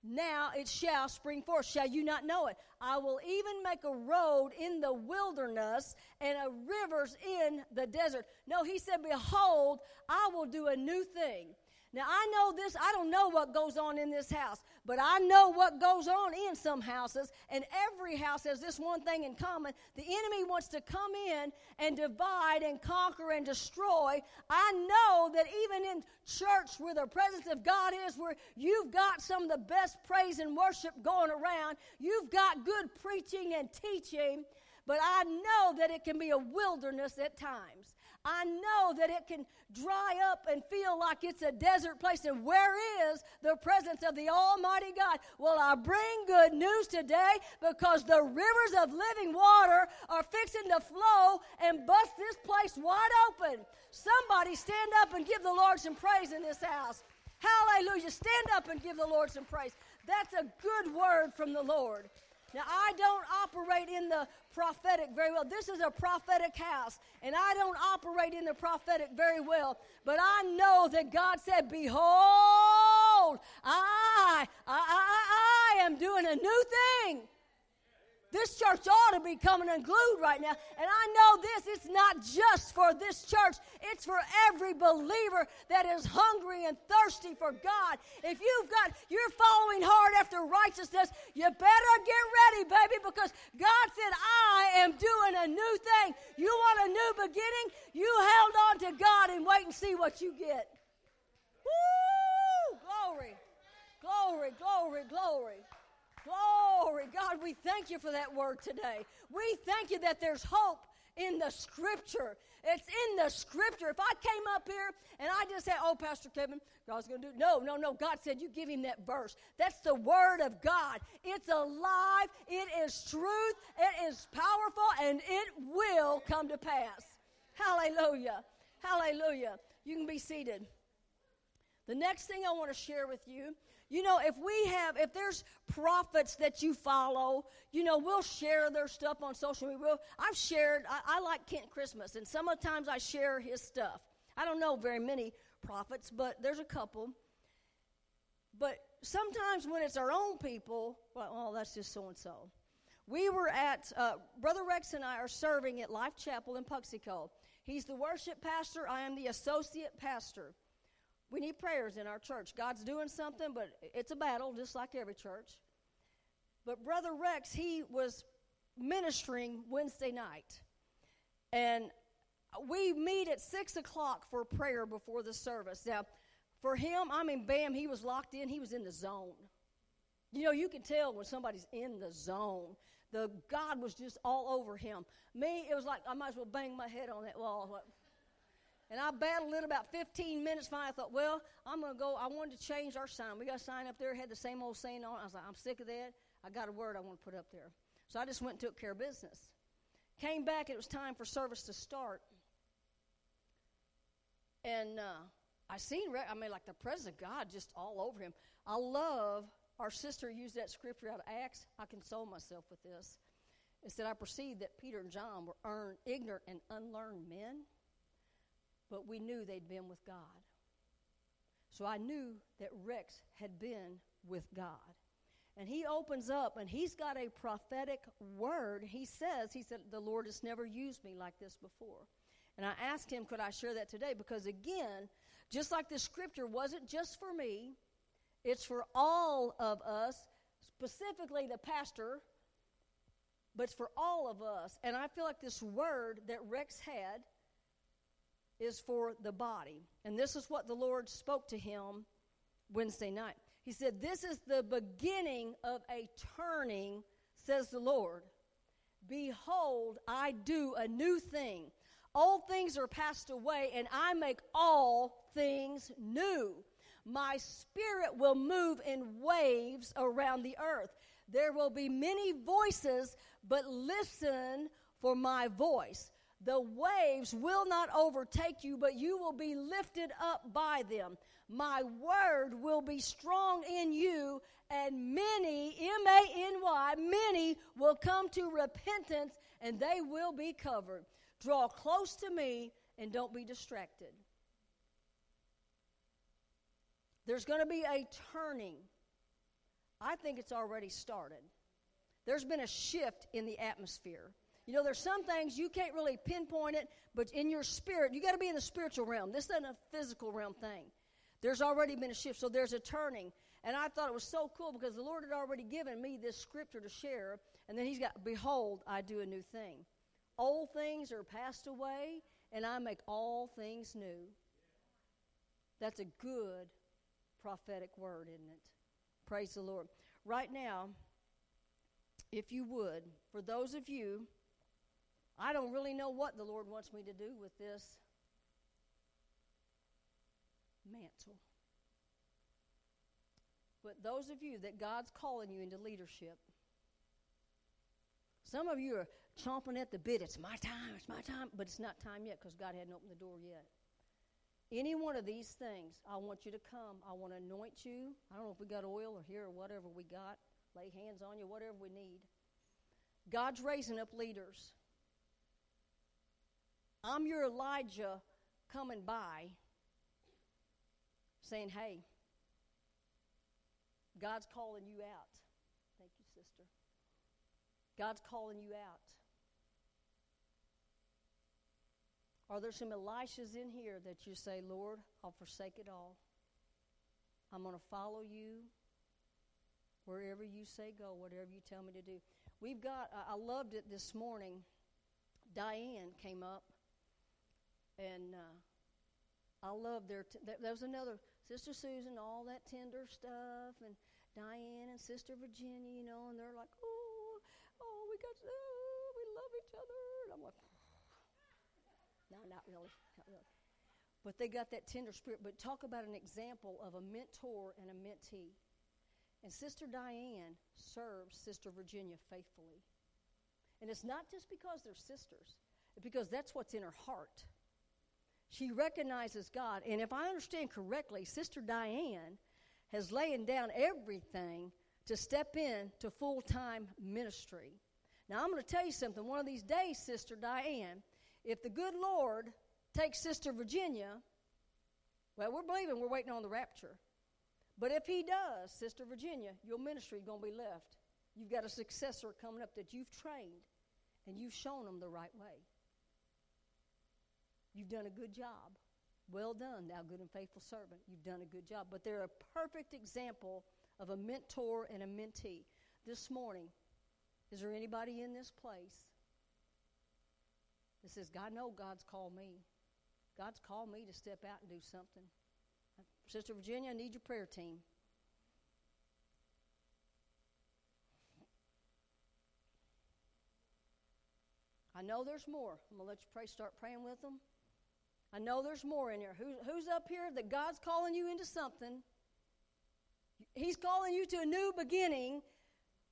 Now it shall spring forth. Shall you not know it? I will even make a road in the wilderness and a rivers in the desert. No, he said, behold, I will do a new thing. Now, I know this. I don't know what goes on in this house, but I know what goes on in some houses, and every house has this one thing in common. The enemy wants to come in and divide and conquer and destroy. I know that even in church where the presence of God is, where you've got some of the best praise and worship going around, you've got good preaching and teaching, but I know that it can be a wilderness at times. I know that it can dry up and feel like it's a desert place. And where is the presence of the Almighty God? Well, I bring good news today because the rivers of living water are fixing to flow and bust this place wide open. Somebody stand up and give the Lord some praise in this house. Hallelujah. Stand up and give the Lord some praise. That's a good word from the Lord. Now, I don't operate in the prophetic very well. This is a prophetic house, and I don't operate in the prophetic very well. But I know that God said, behold, I am doing a new thing. This church ought to be coming unglued right now. And I know this, it's not just for this church. It's for every believer that is hungry and thirsty for God. If you're following hard after righteousness, you better get ready, baby, because God said, I am doing a new thing. You want a new beginning? You held on to God and wait and see what you get. Woo! Glory, glory, glory, glory. Glory, God, we thank you for that word today. We thank you that there's hope in the Scripture. It's in the Scripture. If I came up here and I just said, oh, Pastor Kevin, God's going to do it. No. God said you give him that verse. That's the word of God. It's alive. It is truth. It is powerful, and it will come to pass. Hallelujah. Hallelujah. You can be seated. The next thing I want to share with you, if there's prophets that you follow, we'll share their stuff on social media. I like Kent Christmas, and sometimes I share his stuff. I don't know very many prophets, but there's a couple. But sometimes when it's our own people, that's just so-and-so. We were at, Brother Rex and I are serving at Life Chapel in Puxico. He's the worship pastor. I am the associate pastor. We need prayers in our church. God's doing something, but it's a battle, just like every church. But Brother Rex, he was ministering Wednesday night. And we meet at 6 o'clock for prayer before the service. Now, for him, bam, he was locked in. He was in the zone. You can tell when somebody's in the zone. The God was just all over him. Me, it was like I might as well bang my head on that wall. And I battled it about 15 minutes. Finally, I thought, I'm going to go. I wanted to change our sign. We got a sign up there. It had the same old saying on it. I was like, I'm sick of that. I got a word I want to put up there. So I just went and took care of business. Came back, and it was time for service to start. And I seen, like the presence of God just all over him. I love our sister used that scripture out of Acts. I console myself with this. It said, I perceived that Peter and John were ignorant and unlearned men. But we knew they'd been with God. So I knew that Rex had been with God. And he opens up, and he's got a prophetic word. He said, the Lord has never used me like this before. And I asked him, could I share that today? Because, again, just like the scripture wasn't just for me, it's for all of us, specifically the pastor, but it's for all of us. And I feel like this word that Rex had is for the body. And this is what the Lord spoke to him Wednesday night. He said, "This is the beginning of a turning, says the Lord. Behold, I do a new thing. Old things are passed away, and I make all things new. My spirit will move in waves around the earth. There will be many voices, but listen for my voice. The waves will not overtake you, but you will be lifted up by them. My word will be strong in you, and many, M-A-N-Y, many will come to repentance, and they will be covered. Draw close to me, and don't be distracted." There's going to be a turning. I think it's already started. There's been a shift in the atmosphere. You know, there's some things you can't really pinpoint it, but in your spirit, you got to be in the spiritual realm. This isn't a physical realm thing. There's already been a shift, so there's a turning. And I thought it was so cool because the Lord had already given me this scripture to share, and then he's got, "Behold, I do a new thing. Old things are passed away, and I make all things new." That's a good prophetic word, isn't it? Praise the Lord. Right now, if you would, for those of you, I don't really know what the Lord wants me to do with this mantle. But those of you that God's calling you into leadership, some of you are chomping at the bit. It's my time, but it's not time yet because God hadn't opened the door yet. Any one of these things, I want you to come. I want to anoint you. I don't know if we got oil or here or whatever we got. Lay hands on you, whatever we need. God's raising up leaders. I'm your Elijah coming by saying, "Hey, God's calling you out." Thank you, sister. God's calling you out. Are there some Elishas in here that you say, "Lord, I'll forsake it all. I'm going to follow you wherever you say go, whatever you tell me to do." We've got, I loved it this morning. Diane came up, and I love their, there was another, Sister Susan, all that tender stuff, and Diane and Sister Virginia, you know, and they're like, oh, we got, oh, we love each other. And I'm like, no, not really. But they got that tender spirit. But talk about an example of a mentor and a mentee. And Sister Diane serves Sister Virginia faithfully. And it's not just because they're sisters, it's because that's what's in her heart. She recognizes God. And if I understand correctly, Sister Diane has laid down everything to step in to full-time ministry. Now, I'm going to tell you something. One of these days, Sister Diane, if the good Lord takes Sister Virginia, well, we're believing we're waiting on the rapture. But if he does, Sister Virginia, your ministry is going to be left. You've got a successor coming up that you've trained, and you've shown them the right way. You've done a good job. Well done, thou good and faithful servant. You've done a good job. But they're a perfect example of a mentor and a mentee. This morning, is there anybody in this place that says, "God, no, God's called me. God's called me to step out and do something." Sister Virginia, I need your prayer team. I know there's more. I'm going to let you pray, start praying with them. I know there's more in here. Who's up here that God's calling you into something? He's calling you to a new beginning.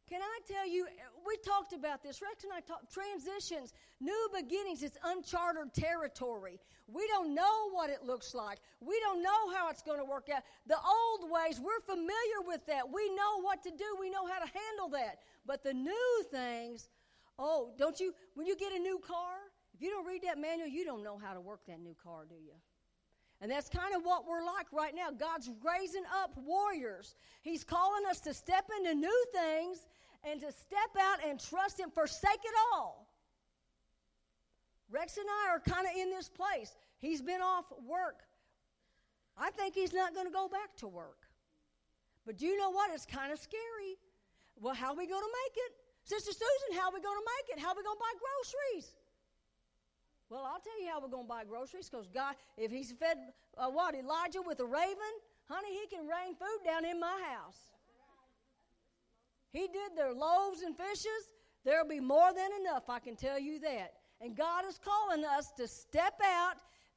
Can I tell you, we talked about this. Rex and I talked, transitions, new beginnings, it's uncharted territory. We don't know what it looks like. We don't know how it's going to work out. The old ways, we're familiar with that. We know what to do. We know how to handle that. But the new things, oh, don't you, when you get a new car, if you don't read that manual, you don't know how to work that new car, do you? And that's kind of what we're like right now. God's raising up warriors. He's calling us to step into new things and to step out and trust him, forsake it all. Rex and I are kind of in this place. He's been off work. I think he's not going to go back to work. But do you know what? It's kind of scary. Well, how are we going to make it? Sister Susan, how are we going to make it? How are we going to buy groceries? Well, I'll tell you how we're going to buy groceries, because God, if he's fed, Elijah with a raven, Honey, he can rain food down in my house. He did their loaves and fishes. There'll be more than enough, I can tell you that. And God is calling us to step out,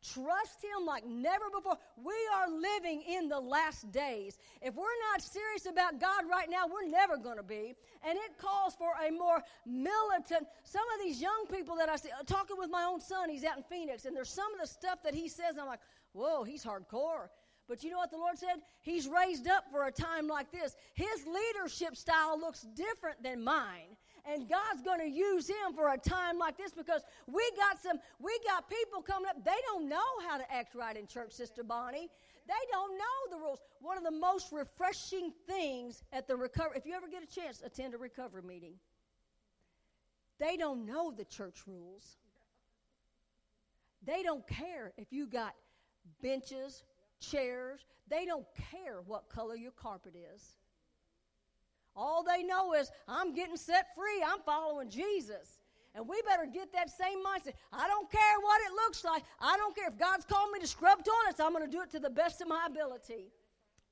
trust him like never before. We are living in the last days. If we're not serious about God right now, we're never going to be. And it calls for a more militant. Some of these young people that I see, talking with my own son, he's out in Phoenix, and there's some of the stuff that he says, and I'm like, whoa, he's hardcore. But you know what the Lord said? He's raised up for a time like this. His leadership style looks different than mine. And God's going to use him for a time like this because we got people coming up. They don't know how to act right in church, Sister Bonnie. They don't know the rules. One of the most refreshing things at the recovery, if you ever get a chance, attend a recovery meeting. They don't know the church rules. They don't care if you got benches, chairs. They don't care what color your carpet is. All they know is, I'm getting set free. I'm following Jesus. And we better get that same mindset. I don't care what it looks like. I don't care if God's called me to scrub toilets. I'm going to do it to the best of my ability.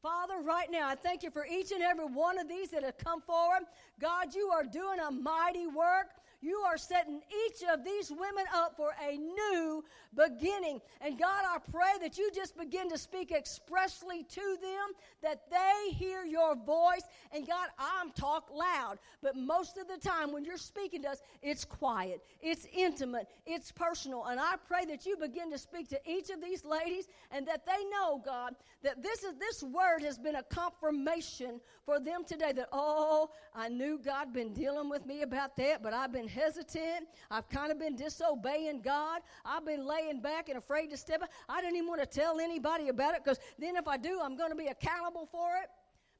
Father, right now, I thank you for each and every one of these that have come forward. God, you are doing a mighty work. You are setting each of these women up for a new beginning. And God, I pray that you just begin to speak expressly to them, that they hear your voice. And God, I'm talk loud. But most of the time when you're speaking to us, it's quiet, it's intimate, it's personal. And I pray that you begin to speak to each of these ladies and that they know, God, that this word has been a confirmation for them today that, oh, I knew God been dealing with me about that, but I've been hesitant. I've kind of been disobeying God. I've been laying back and afraid to step up. I didn't even want to tell anybody about it because then if I do, I'm going to be accountable for it.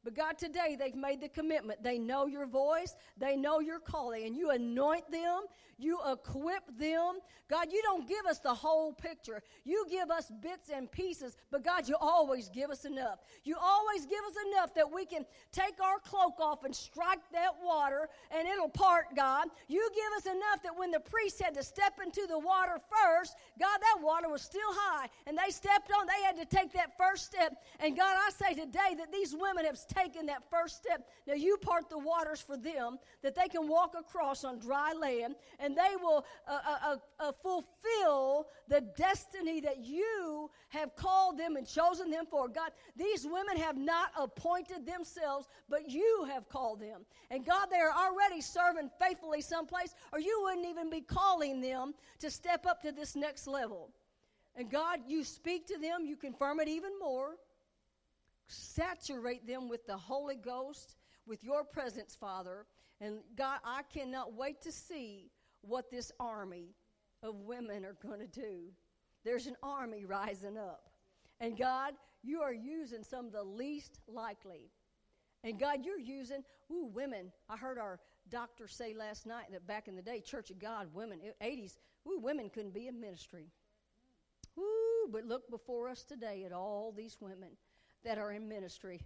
But God, today they've made the commitment. They know your voice. They know your calling. And you anoint them. You equip them. God, you don't give us the whole picture. You give us bits and pieces. But God, you always give us enough. You always give us enough that we can take our cloak off and strike that water and it'll part, God. You give us enough that when the priest had to step into the water first, God, that water was still high. And they stepped on. They had to take that first step. And God, I say today that these women have taken that first step. Now you part the waters for them that they can walk across on dry land and they will fulfill the destiny that you have called them and chosen them for. God, these women have not appointed themselves, but you have called them. And God, they are already serving faithfully someplace, or you wouldn't even be calling them to step up to this next level. And God, you speak to them, you confirm it even more. Saturate them with the Holy Ghost, with your presence, Father. And God, I cannot wait to see what this army of women are going to do. There's an army rising up. And God, you are using some of the least likely. And God, you're using, women. I heard our doctor say last night that back in the day, Church of God, women, 80s, women couldn't be in ministry. But look before us today at all these women that are in ministry.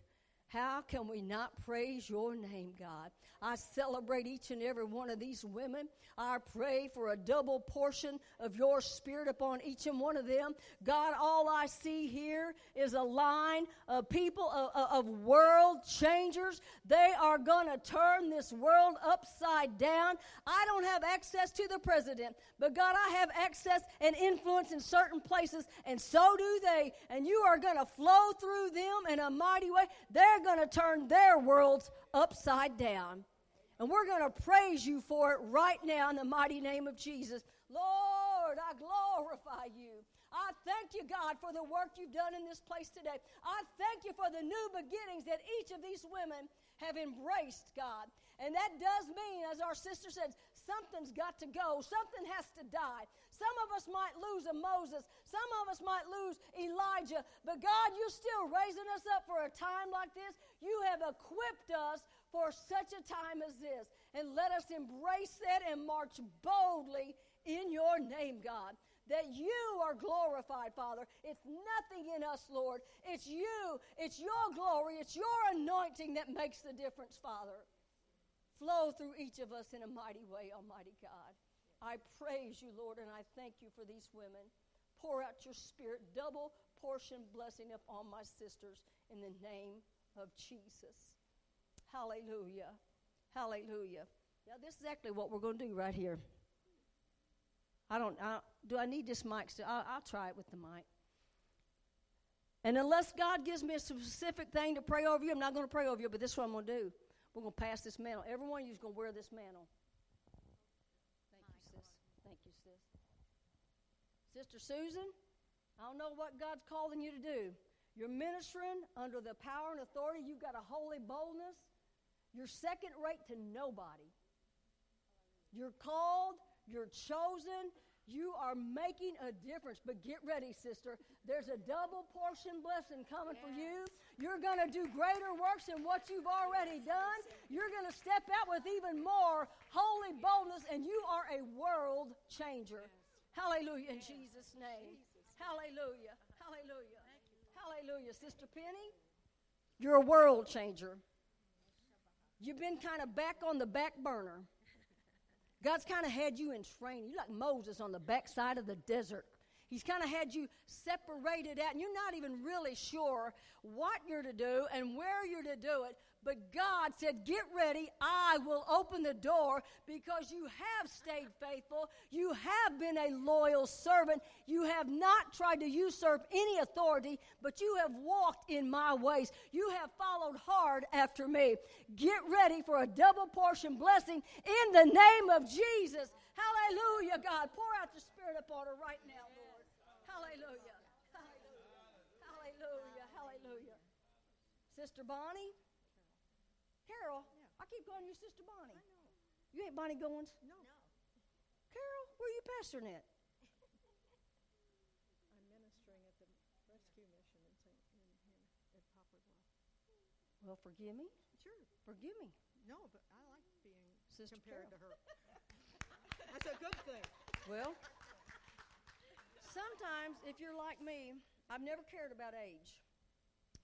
How can we not praise your name, God? I celebrate each and every one of these women. I pray for a double portion of your spirit upon each and one of them. God, all I see here is a line of people, of world changers. They are going to turn this world upside down. I don't have access to the president, but God, I have access and influence in certain places, and so do they. And you are going to flow through them in a mighty way. They're going to turn their worlds upside down. And we're going to praise you for it right now in the mighty name of Jesus. Lord, I glorify you. I thank you, God, for the work you've done in this place today. I thank you for the new beginnings that each of these women have embraced, God. And that does mean, as our sister said, something's got to go. Something has to die. Some of us might lose a Moses. Some of us might lose Elijah. But God, you're still raising us up for a time like this. You have equipped us for such a time as this. And let us embrace that and march boldly in your name, God, that you are glorified, Father. It's nothing in us, Lord. It's you. It's your glory. It's your anointing that makes the difference, Father. Flow through each of us in a mighty way, Almighty God. I praise you, Lord, and I thank you for these women. Pour out your spirit, double portion blessing upon my sisters in the name of Jesus. Hallelujah. Hallelujah. Now, this is exactly what we're going to do right here. Do I need this mic still? I'll try it with the mic. And unless God gives me a specific thing to pray over you, I'm not going to pray over you, but this is what I'm going to do. We're going to pass this mantle. Every one of you is going to wear this mantle. Thank you, sis. Sister Susan, I don't know what God's calling you to do. You're ministering under the power and authority. You've got a holy boldness. You're second rate to nobody. You're called. You're chosen. You are making a difference. But get ready, sister. There's a double portion blessing coming for you. You're going to do greater works than what you've already done. You're going to step out with even more holy boldness, and you are a world changer. Hallelujah in Jesus' name. Hallelujah. Hallelujah. Hallelujah. Sister Penny, you're a world changer. You've been kind of back on the back burner. God's kind of had you in training. You're like Moses on the backside of the desert. He's kind of had you separated out, and you're not even really sure what you're to do and where you're to do it. But God said, get ready, I will open the door because you have stayed faithful. You have been a loyal servant. You have not tried to usurp any authority, but you have walked in my ways. You have followed hard after me. Get ready for a double portion blessing in the name of Jesus. Hallelujah, God. Pour out the Spirit upon her right now, Lord. Hallelujah. Hallelujah. Hallelujah. Hallelujah. Sister Bonnie. Carol, yeah. I keep calling you Sister Bonnie. I know. You ain't Bonnie Goins? No. Carol, where are you pastoring at? I'm ministering at the rescue mission in Poplar Bluff. Well, forgive me. Sure. Forgive me. No, but I like being Sister compared Carol. To her. That's a good thing. Well, sometimes if you're like me, I've never cared about age.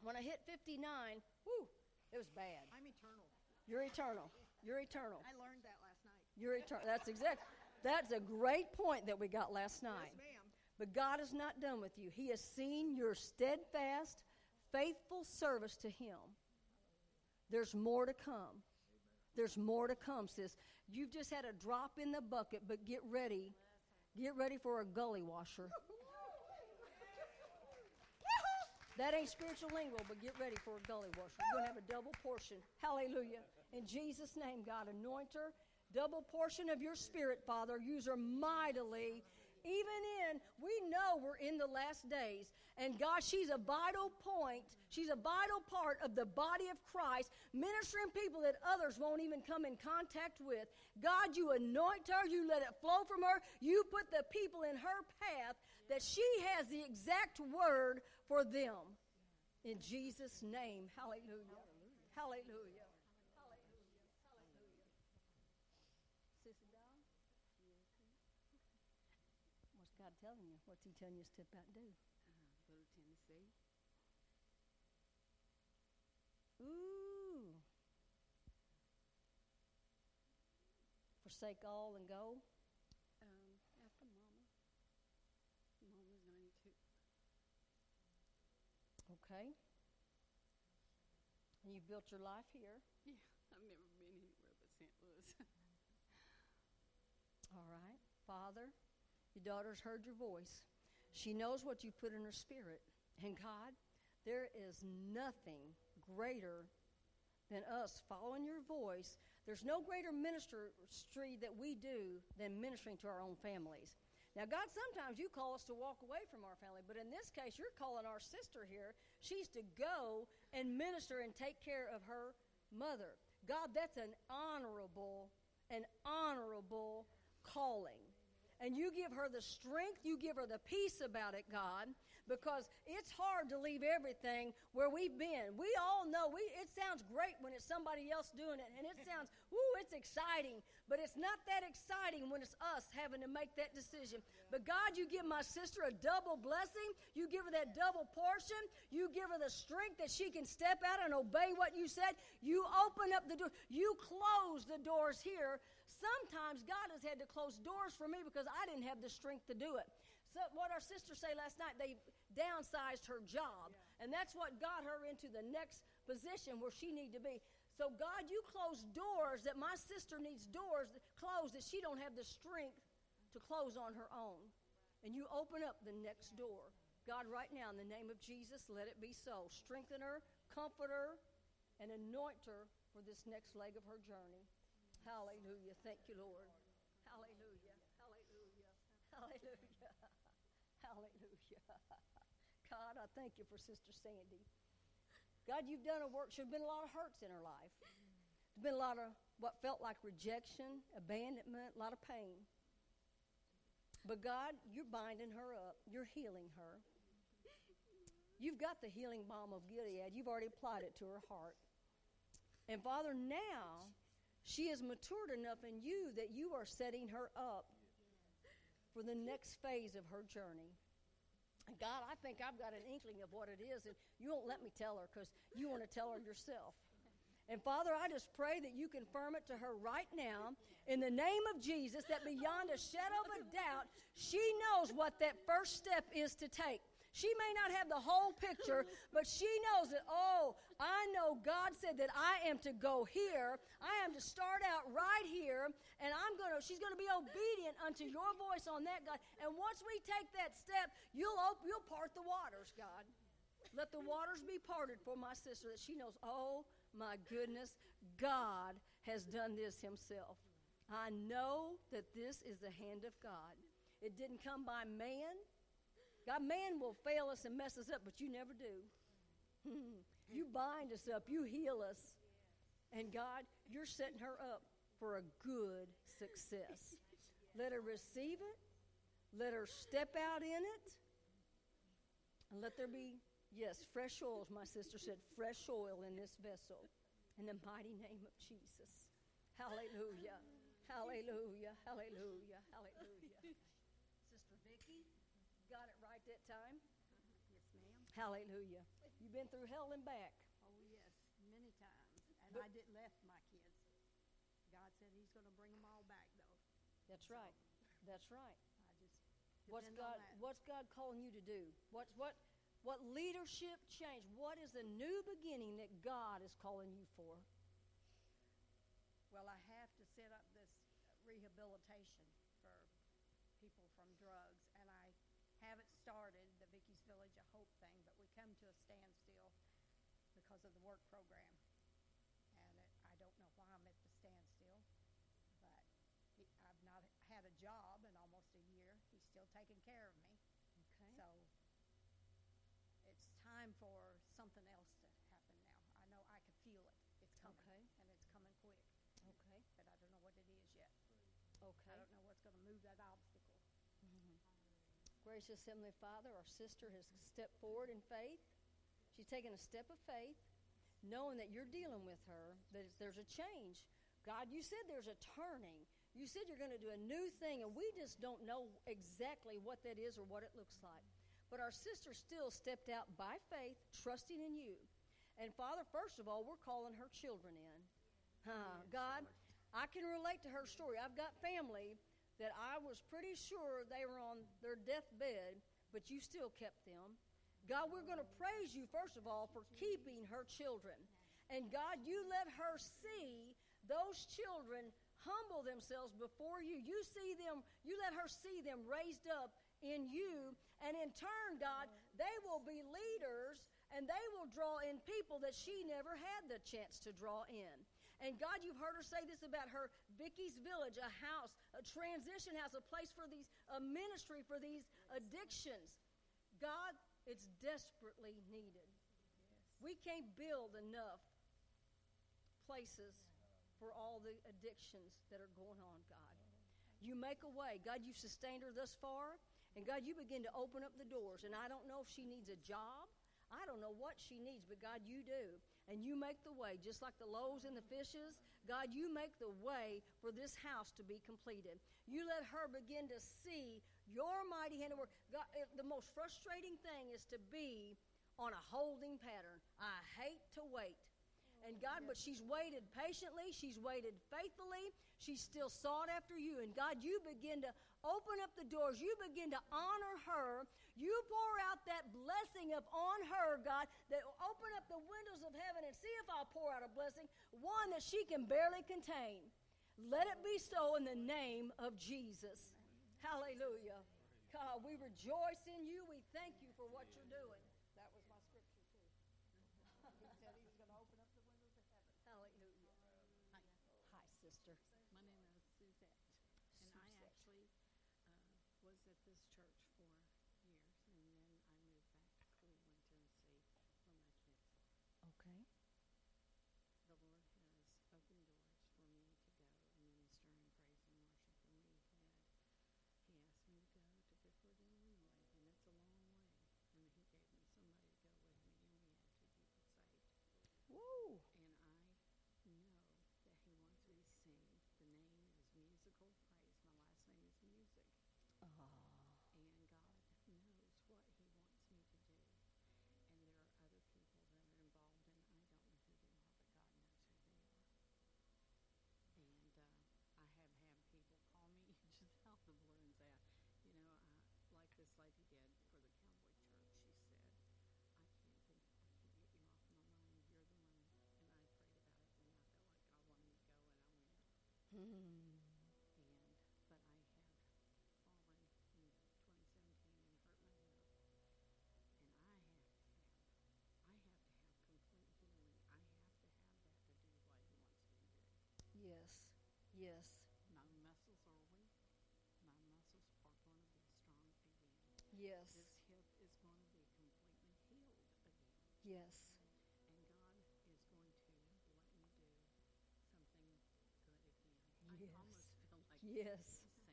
When I hit 59, whoo. It was bad. I'm eternal. You're eternal. You're eternal. I learned that last night. You're eternal. That's a great point that we got last night. Yes, ma'am. But God is not done with you. He has seen your steadfast, faithful service to Him. There's more to come. There's more to come, sis. You've just had a drop in the bucket, but get ready. Get ready for a gully washer. That ain't spiritual lingual, but get ready for a gully washer. You're going to have a double portion. Hallelujah. In Jesus' name, God, anoint her. Double portion of your Spirit, Father. Use her mightily. We know we're in the last days. And, God, she's a vital point. She's a vital part of the body of Christ, ministering people that others won't even come in contact with. God, you anoint her. You let it flow from her. You put the people in her path that she has the exact word for them. In Jesus' name, hallelujah. Hallelujah. Hallelujah. Hallelujah. Hallelujah. Sister Dawn? What's God telling you? What's He telling you to step out and do? Go to Tennessee. Ooh. Forsake all and go. Okay. And you've built your life here. Yeah, I've never been anywhere but St. Louis. All right. Father, your daughter's heard your voice. She knows what you put in her spirit. And God, there is nothing greater than us following your voice. There's no greater ministry that we do than ministering to our own families. Now, God, sometimes you call us to walk away from our family, but in this case, you're calling our sister here. She's to go and minister and take care of her mother. God, that's an honorable calling. And you give her the strength, you give her the peace about it, God, because it's hard to leave everything where we've been. We all know, it sounds great when it's somebody else doing it, and it sounds, woo, it's exciting, but it's not that exciting when it's us having to make that decision. But God, you give my sister a double blessing, you give her that double portion, you give her the strength that she can step out and obey what you said, you open up the door, you close the doors here. Sometimes God has had to close doors for me because I didn't have the strength to do it. So what our sister said last night, they downsized her job. Yeah. And that's what got her into the next position where she needed to be. So, God, you close doors that my sister needs doors closed that she don't have the strength to close on her own. And you open up the next door. God, right now, in the name of Jesus, let it be so. Strengthen her, comfort her, and anoint her for this next leg of her journey. Hallelujah. Thank you, Lord. Hallelujah. Hallelujah. Hallelujah. Hallelujah. God, I thank you for Sister Sandy. God, you've done a work. There's been a lot of hurts in her life. There's been a lot of what felt like rejection, abandonment, a lot of pain. But God, you're binding her up. You're healing her. You've got the healing balm of Gilead. You've already applied it to her heart. And Father, now she is matured enough in you that you are setting her up for the next phase of her journey. God, I think I've got an inkling of what it is, and you won't let me tell her because you want to tell her yourself. And, Father, I just pray that you confirm it to her right now in the name of Jesus that beyond a shadow of a doubt, she knows what that first step is to take. She may not have the whole picture, but she knows that, oh, I know God said that I am to go here. I am to start out right here, and she's going to be obedient unto your voice on that, God. And once we take that step, you'll part the waters, God. Let the waters be parted for my sister that she knows, oh, my goodness, God has done this himself. I know that this is the hand of God. It didn't come by man. God, man will fail us and mess us up, but you never do. You bind us up. You heal us. And, God, you're setting her up for a good success. Let her receive it. Let her step out in it. And let there be, yes, fresh oil, as my sister said, fresh oil in this vessel. In the mighty name of Jesus. Hallelujah. Hallelujah. Hallelujah. Hallelujah. Sister Vicki. Got it right that time? Yes, ma'am. Hallelujah. You've been through hell and back. Oh, yes, many times. And I didn't left my kids. God said he's going to bring them all back, though. That's so, right. That's right. I just what's God calling you to do? What leadership change? What is the new beginning that God is calling you for? Well, I have to set up this rehabilitation for people from drugs, and I haven't started the Vicky's Village of Hope thing, but we come to a standstill because of the work program. And I don't know why I'm at the standstill, but I've not had a job in almost a year. He's still taking care of me. Okay. So it's time for something else to happen now. I know I can feel it. It's coming, okay. And it's coming quick. Okay. But I don't know what it is yet. Okay. I don't know what's going to move that obstacle. Mm-hmm. Gracious Heavenly Father, our sister has stepped forward in faith. She's taken a step of faith, knowing that you're dealing with her, that there's a change. God, you said there's a turning. You said you're going to do a new thing, and we just don't know exactly what that is or what it looks like. But our sister still stepped out by faith, trusting in you. And, Father, first of all, we're calling her children in. God, I can relate to her story. I've got family that I was pretty sure they were on their deathbed, but you still kept them. God, we're going to praise you, first of all, for keeping her children. And, God, you let her see those children humble themselves before you. You see them. You let her see them raised up in you. And, in turn, God, they will be leaders, and they will draw in people that she never had the chance to draw in. And, God, you've heard her say this about her Vicky's Village, a house, a transition house, a place for these, a ministry for these addictions. God, it's desperately needed. Yes. We can't build enough places for all the addictions that are going on, God. You make a way. God, you've sustained her thus far. And, God, you begin to open up the doors. And I don't know if she needs a job. I don't know what she needs, but, God, you do. And you make the way, just like the loaves and the fishes. God, you make the way for this house to be completed. You let her begin to see your mighty hand of work. God, the most frustrating thing is to be on a holding pattern. I hate to wait. And God, but she's waited patiently. She's waited faithfully. She's still sought after you. And God, you begin to open up the doors. You begin to honor her. You pour out that blessing upon her, God, that open up the windows of heaven and see if I'll pour out a blessing, one that she can barely contain. Let it be so in the name of Jesus. Hallelujah. God, we rejoice in you. We thank you for what you're doing. That was my scripture, too. He said he's going to open up the windows of heaven. Hallelujah. Hi, sister. My name is Suzette, and I actually was at this church for years, and then I moved back to Cleveland, Tennessee, for my kids. Okay. The Lord has opened doors for me to go and minister and praise and worship, and he asked me to go to Bethel anyway, and it's a long way, and he gave me somebody to go with me, and we had 2 people saved. Woo! And I know that he wants me to sing. The name is Musical Praise. My last name is Music. And God knows what he wants me to do, and there are other people that are involved, and I don't know who they are, but God knows who they are. And I have had people call me just out of the blue and say, like this lady did for the Cowboy Church, she said, I can't get you off my mind, you're the one. And I prayed about it, and I felt like I wanted to go, and I went. But I had fallen in 2017 and hurt my hip, and I have to have complete healing. I have to have that to do what he wants me to do. Yes, yes. My muscles are weak. My muscles are going to be strong again. Yes. This hip is going to be completely healed again. Yes. And God is going to let me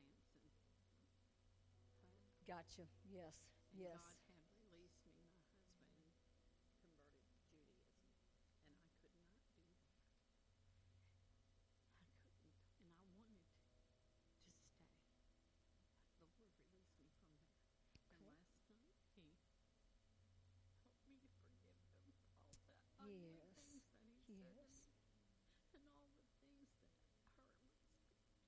do something good again. Yes. I almost feel like yes. Samson. Gotcha. Yes. And yes. God had released me. My husband converted to Judaism, and I could not do that. I couldn't, and I wanted to stay. The Lord released me from that. And last night, he helped me to forgive him for all the ugly things that he said to me, and all the things that hurt my spirit. He would let me pray in Jesus' name. But I still pray for him, and he needs God. He needs his eyes open desperately. Yes. Thank you, God. And there is something else, and I don't know what it is. But a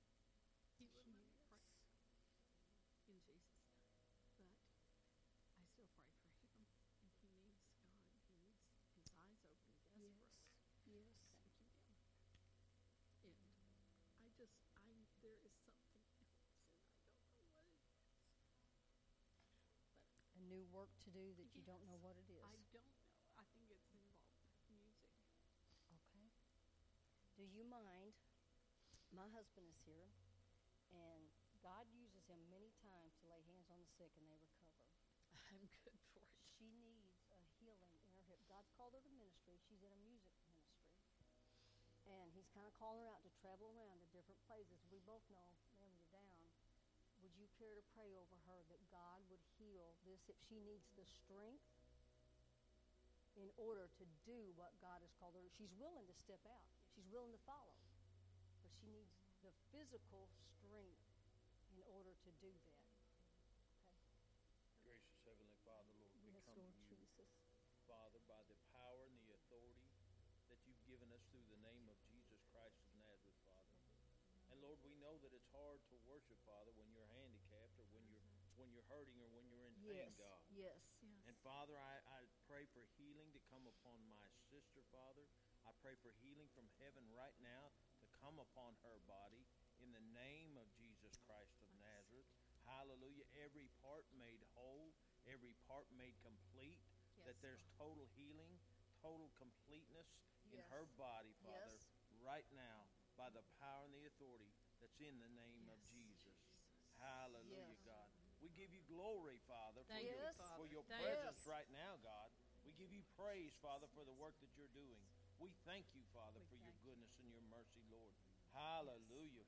new work to do that you don't know what it is. I don't know. I think it's involved with music. Okay. Do you mind? My husband is here, and God uses him many times to lay hands on the sick and they recover. I'm good for it. She needs a healing in her hip. God's called her to ministry. She's in a music ministry. And he's kind of calling her out to travel around to different places. We both know, man, you're down. Would you care to pray over her that God would heal this hip? She needs the strength in order to do what God has called her. She's willing to step out. She's willing to follow. But she needs the physical strength in order to do that. Okay. Gracious Heavenly Father, Lord, we come Lord to you, Jesus. Father, by the power and the authority that you've given us through the name of Jesus Christ of Nazareth, Father. And Lord, we know that it's hard to worship, Father, when you're handicapped or when you're hurting or when you're in pain, God. Yes, yes. And Father, I pray for healing to come upon my sister, Father. I pray for healing from heaven right now to come upon her body. In the name of Jesus Christ of Nazareth, hallelujah, every part made whole, every part made complete, that there's total healing, total completeness in her body, Father, right now, by the power and the authority that's in the name of Jesus. Hallelujah, God. We give you glory, Father, for your presence right now, God. We give you praise, Father, for the work that you're doing. We thank you, Father, for your goodness and your mercy, Lord. Hallelujah.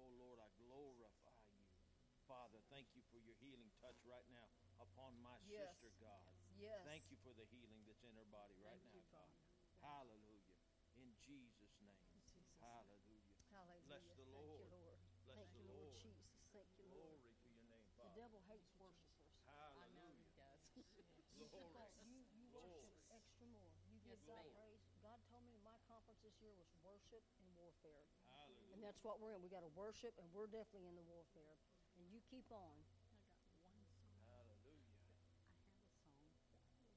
Oh, Lord, I glorify you. Father, thank you for your healing touch right now upon my sister, God. Yes. Thank you for the healing that's in her body right now, God. Hallelujah. In Jesus' name. Hallelujah. Bless the Lord. Thank you, Lord Jesus. Thank you, Lord. Glory to your name, Father. The devil hates worshipers. year was worship and warfare. Hallelujah. And that's what we're in. We got to worship, and we're definitely in the warfare. And you keep on. I got one song. Hallelujah. I have a song that I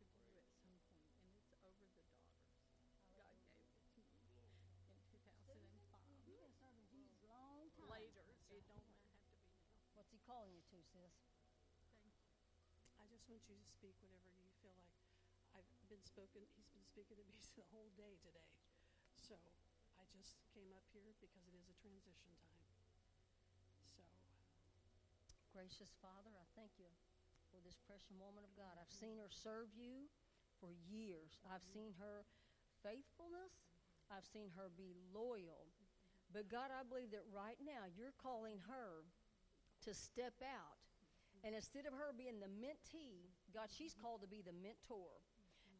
would like to do at some point, and it's Over the Daughters. God gave it to me in 2005. You've been serving Jesus a long time. Later, it don't have to be now. What's he calling you to, sis? Thank you. I just want you to speak whenever you feel like. I've been spoken. He's been speaking to me the whole day today. So I just came up here because it is a transition time. So, gracious Father, I thank you for this precious woman of God. I've seen her serve you for years. I've seen her faithfulness. I've seen her be loyal. But God, I believe that right now you're calling her to step out. And instead of her being the mentee, God, she's called to be the mentor.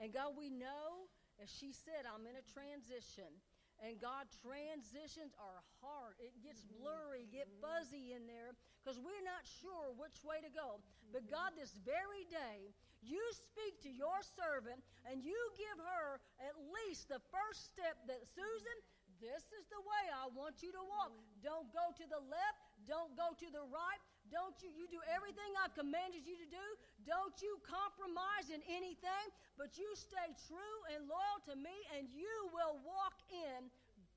And God, we know, as she said, I'm in a transition. And God, transitions are hard. It gets blurry, get fuzzy in there, because we're not sure which way to go. But God, this very day, you speak to your servant, and you give her at least the first step that, Susan, this is the way I want you to walk. Don't go to the left. Don't go to the right. Don't you do everything I've commanded you to do. Don't you compromise in anything, but you stay true and loyal to me, and you will walk in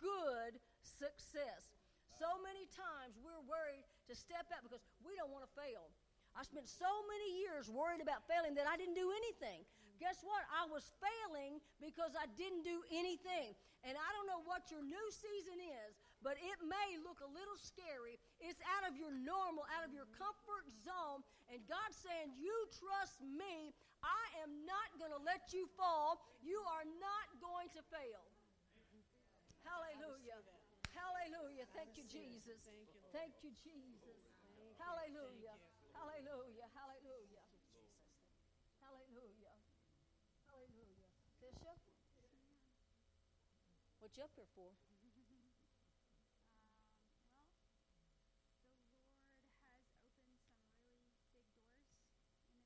good success. So many times we're worried to step out because we don't want to fail. I spent so many years worried about failing that I didn't do anything. Guess what? I was failing because I didn't do anything. And I don't know what your new season is, but it may look a little scary. It's out of your normal, out of your comfort zone. And God's saying, you trust me. I am not going to let you fall. You are not going to fail. Hallelujah. Hallelujah. Thank you, Jesus. Thank you, Lord. Thank you, Jesus. Hallelujah. Hallelujah. Hallelujah. Hallelujah. Hallelujah. Bishop, what you up here for? Well, the Lord has opened some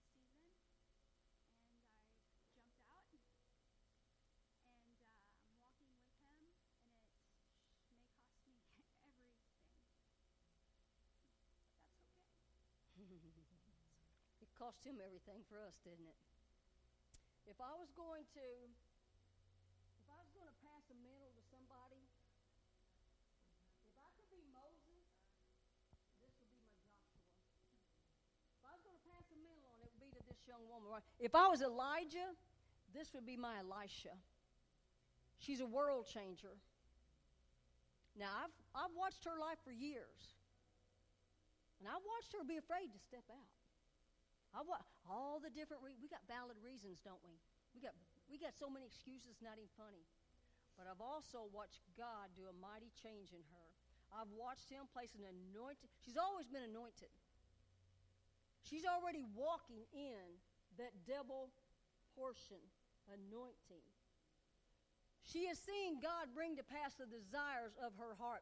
really big doors in this season, and I jumped out, and I'm walking with him. And it may cost me everything. But that's okay. It cost him everything for us, didn't it? If I was going to pass a mantle to somebody, if I could be Moses, this would be my Joshua. If I was going to pass a mantle on, it would be to this young woman. Right? If I was Elijah, this would be my Elisha. She's a world changer. Now, I've watched her life for years. And I've watched her be afraid to step out. All the different we got valid reasons, don't we? We got so many excuses, not even funny. But I've also watched God do a mighty change in her. I've watched him place an anointing. She's always been anointed. She's already walking in that double portion anointing. She is seeing God bring to pass the desires of her heart.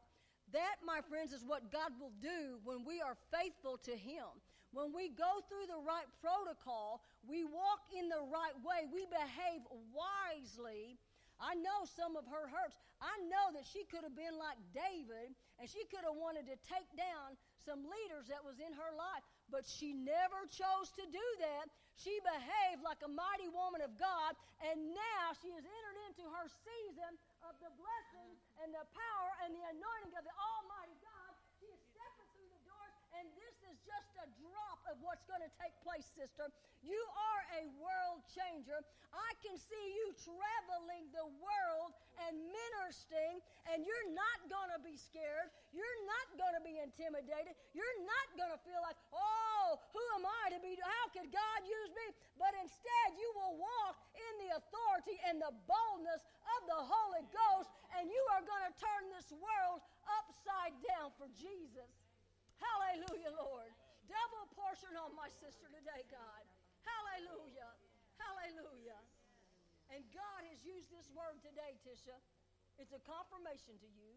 That, my friends, is what God will do when we are faithful to him. When we go through the right protocol, we walk in the right way, we behave wisely. I know some of her hurts. I know that she could have been like David, and she could have wanted to take down some leaders that was in her life, but she never chose to do that. She behaved like a mighty woman of God, and now she has entered into her season of the blessings and the power and the anointing of the Almighty God. She is stepping through the doors, and this is just a drop of what's going to take place, sister. You are a world changer. I can see you traveling the world and ministering, and you're not going to be scared. You're not going to be intimidated. You're not going to feel like, oh, who am I to be? How could God use me? But instead, you will walk in the authority and the boldness of the Holy Ghost, and you are going to turn this world upside down for Jesus. Hallelujah, Lord. Double portion on my sister today, God. Hallelujah. Hallelujah. And God has used this word today, Tisha. It's a confirmation to you.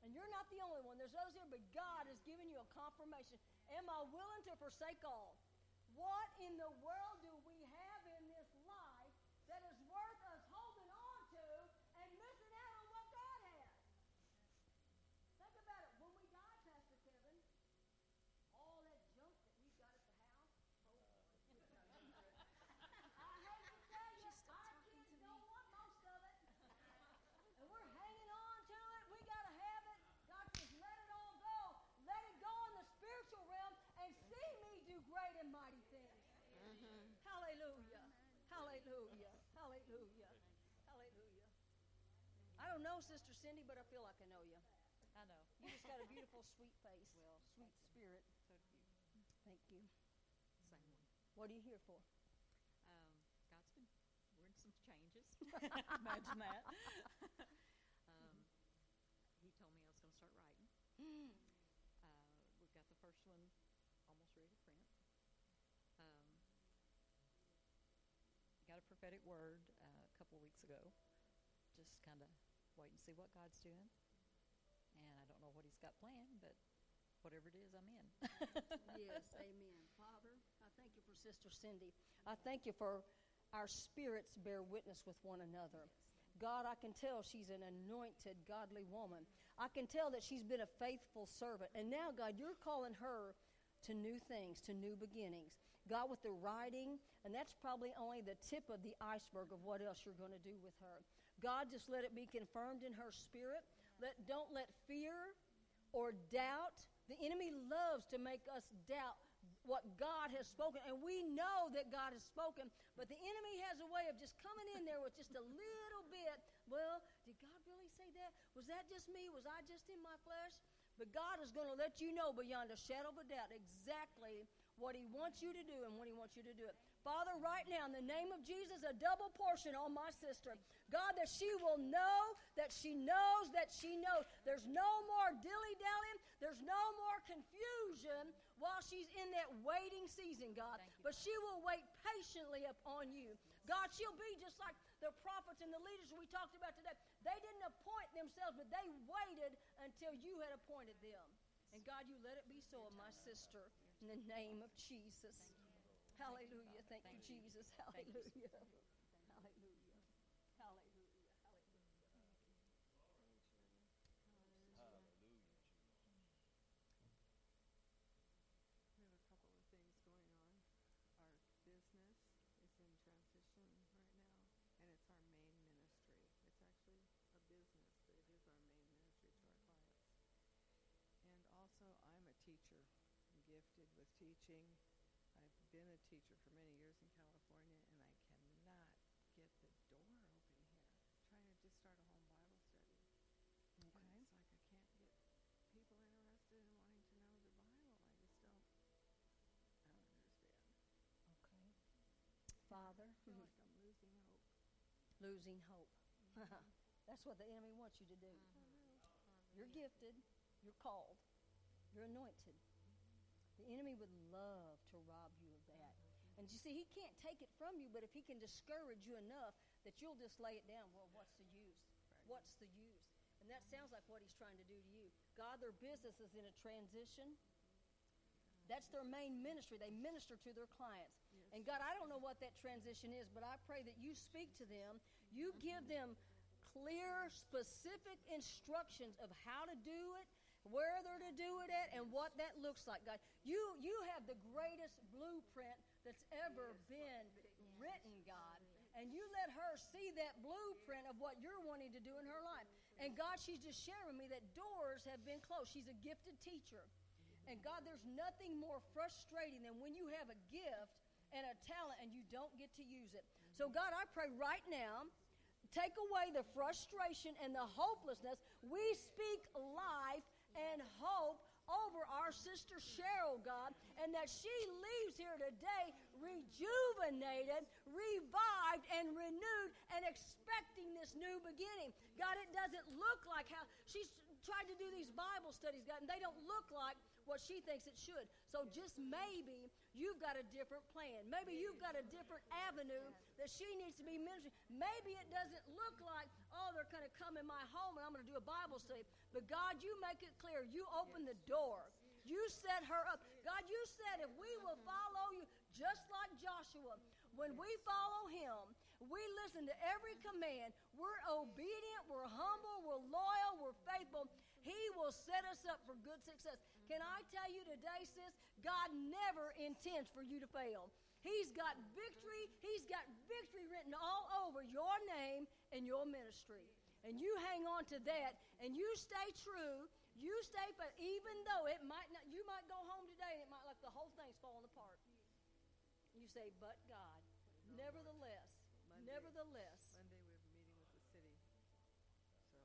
And you're not the only one. There's others here, but God has given you a confirmation. Am I willing to forsake all? What in the world do we have in this life that is worth us holding on to and I don't know, Sister Cindy, but I feel like I know you. I know. You just got a beautiful, sweet face. Well, sweet spirit. So do you. Thank you. Same one. What are you here for? God's been working some changes. Imagine that. He told me I was going to start writing. We've got the first one almost ready to print. Got a prophetic word a couple of weeks ago. Just kind of wait and see what God's doing. And I don't know what he's got planned, but whatever it is, I'm in. Yes, amen. Father, I thank you for Sister Cindy. I thank you for our spirits bear witness with one another. Yes. God, I can tell she's an anointed, godly woman. I can tell that she's been a faithful servant. And now, God, you're calling her to new things, to new beginnings. God, with the writing, and that's probably only the tip of the iceberg of what else you're going to do with her. God, just let it be confirmed in her spirit. Don't let fear or doubt. The enemy loves to make us doubt what God has spoken, and we know that God has spoken, but the enemy has a way of just coming in there with just a little bit. Well, did God really say that? Was that just me? Was I just in my flesh? But God is going to let you know beyond a shadow of a doubt exactly what he wants you to do and when he wants you to do it. Father, right now, in the name of Jesus, a double portion on my sister. God, that she will know that she knows that she knows. There's no more dilly-dallying. There's no more confusion while she's in that waiting season, God. But she will wait patiently upon you. God, she'll be just like the prophets and the leaders we talked about today. They didn't appoint themselves, but they waited until you had appointed them. And God, you let it be so of my sister in the name of Jesus. Hallelujah. Thank you, Jesus. Hallelujah. Hallelujah. Hallelujah. Hallelujah. Hallelujah. We have a couple of things going on. Our business is in transition right now, and it's our main ministry. It's actually a business, but it is our main ministry to our clients. And also, I'm a teacher. I'm gifted with teaching. I've been a teacher for many years in California, and I cannot get the door open here. I'm trying to just start a home Bible study. Okay. And it's like I can't get people interested in wanting to know the Bible. I just don't. I don't understand. Okay. Father, I feel like I'm losing hope. Losing hope. Mm-hmm. That's what the enemy wants you to do. Mm-hmm. You're gifted. You're called. You're anointed. The enemy would love to rob you of that. And you see, he can't take it from you, but if he can discourage you enough that you'll just lay it down, well, what's the use? What's the use? And that sounds like what he's trying to do to you. God, their business is in a transition. That's their main ministry. They minister to their clients. And God, I don't know what that transition is, but I pray that you speak to them. You give them clear, specific instructions of how to do it, where they're to do it at, and what that looks like, God. You have the greatest blueprint that's ever been written, God. And you let her see that blueprint of what you're wanting to do in her life. And, God, she's just sharing me that doors have been closed. She's a gifted teacher. And, God, there's nothing more frustrating than when you have a gift and a talent and you don't get to use it. So, God, I pray right now, take away the frustration and the hopelessness. We speak life and hope over our sister Cheryl, God, and that she leaves here today rejuvenated, revived, and renewed, and expecting this new beginning. God, it doesn't look like how she's tried to do these Bible studies, God, and they don't look like what she thinks it should. So just maybe you've got a different plan. Maybe you've got a different avenue that she needs to be ministering. Maybe it doesn't look like, oh, they're going to come in my home and I'm going to do a Bible study. But God, you make it clear. You open the door. You set her up. God, you said if we will follow you, just like Joshua, when we follow him, we listen to every command. We're obedient, we're humble, we're loyal, we're faithful. He will set us up for good success. Can I tell you today, sis, God never intends for you to fail. He's got victory. He's got victory written all over your name and your ministry. And you hang on to that, and you stay true. You stay, but even though it might not, you might go home today and it might like the whole thing's falling apart. You say, but God, nevertheless, Monday we have a meeting with the city, so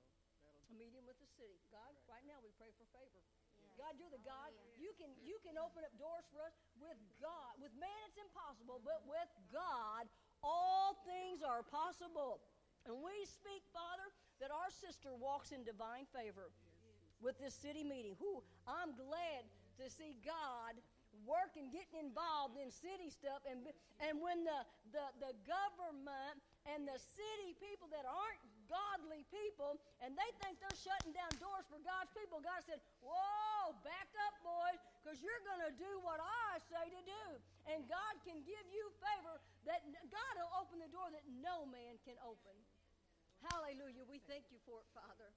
comedian with the city. God, right now we pray for favor. Yes. God, you're the God. Yes. You can open up doors for us. With God, with man it's impossible, but with God all things are possible. And we speak, Father, that our sister walks in divine favor with this city meeting. Who I'm glad to see God work and getting involved in city stuff, and when the government and the city people that aren't godly people, and they think they're shutting down doors for God's people, God said, whoa, back up, boys, because you're going to do what I say to do. And God can give you favor that God will open the door that no man can open. Hallelujah. We thank you for it, Father.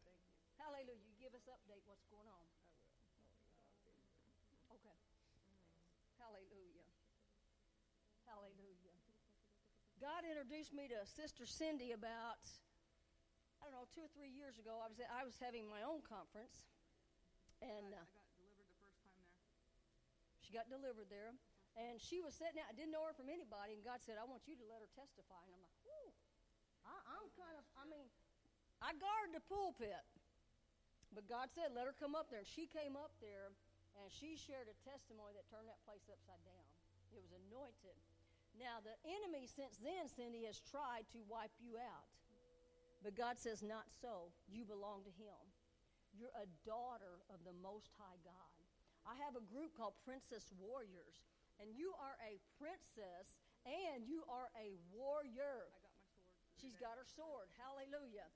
Hallelujah. You give us update what's going on. Hallelujah. Hallelujah. God introduced me to Sister Cindy about, 2 or 3 years ago. I was having my own conference. And I got delivered the first time there. She got delivered there. And she was sitting out. I didn't know her from anybody. And God said, I want you to let her testify. And I'm like, ooh. I guard the pulpit. But God said, let her come up there. And she came up there. And she shared a testimony that turned that place upside down. It was anointed. Now, the enemy since then, Cindy, has tried to wipe you out. But God says, not so. You belong to him. You're a daughter of the Most High God. I have a group called Princess Warriors. And you are a princess, and you are a warrior. I got my sword. She's got her sword. Hallelujah.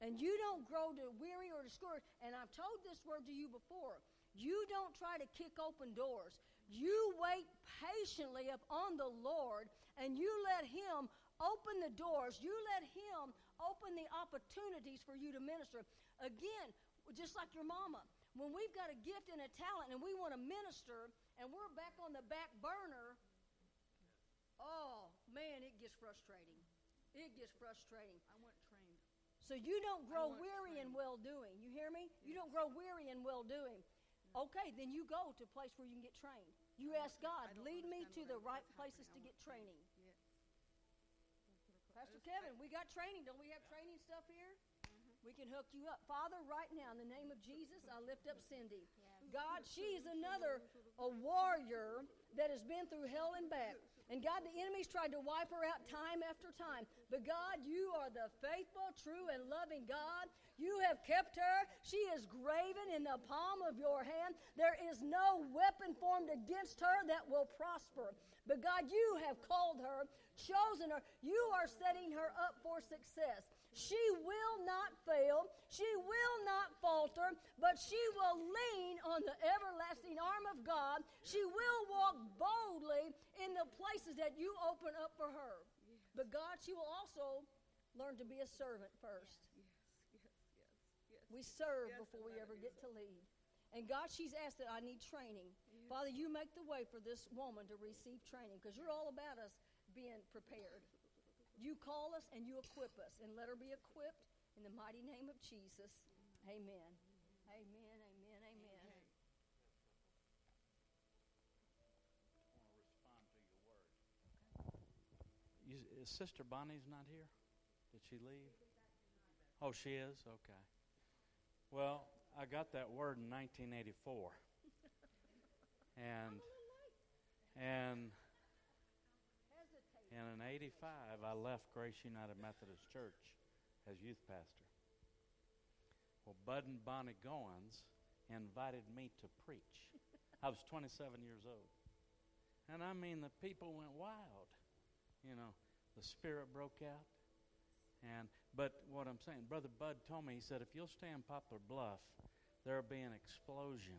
And you don't grow to weary or discouraged. And I've told this word to you before. You don't try to kick open doors. You wait patiently upon the Lord, and you let him open the doors. You let him open the opportunities for you to minister. Again, just like your mama, when we've got a gift and a talent and we want to minister and we're back on the back burner, oh, man, it gets frustrating. It gets frustrating. I want trained. So you don't grow weary in well-doing. You hear me? Yes. You don't grow weary in well-doing. Okay, then you go to a place where you can get trained. You ask God, lead me to the right places to get training. Yeah. Pastor Kevin, we got training. Don't we have training stuff here? Mm-hmm. We can hook you up. Father, right now, in the name of Jesus, I lift up Cindy. God, she's a warrior that has been through hell and back. And God, the enemy's tried to wipe her out time after time. But God, you are the faithful, true, and loving God. You have kept her. She is graven in the palm of your hand. There is no weapon formed against her that will prosper. But God, you have called her, chosen her. You are setting her up for success. She will not fail. She will not falter, but she will lean on the everlasting arm of God. She will walk boldly in the places that you open up for her. But God, she will also learn to be a servant first. We serve before we ever get to lead. And God, she's asked that I need training. Yes. Father, you make the way for this woman to receive training, because you're all about us being prepared. You call us and you equip us, and let her be equipped in the mighty name of Jesus. Amen. Amen, amen, amen. I want to respond to your word. Is Sister Bonnie's not here? Did she leave? Oh, she is? Okay. Well, I got that word in 1984, and in 85, I left Grace United Methodist Church as youth pastor. Well, Bud and Bonnie Goins invited me to preach. I was 27 years old, and I mean the people went wild. You know, the spirit broke out. But what I'm saying, Brother Bud told me, he said, if you'll stay in Poplar Bluff, there will be an explosion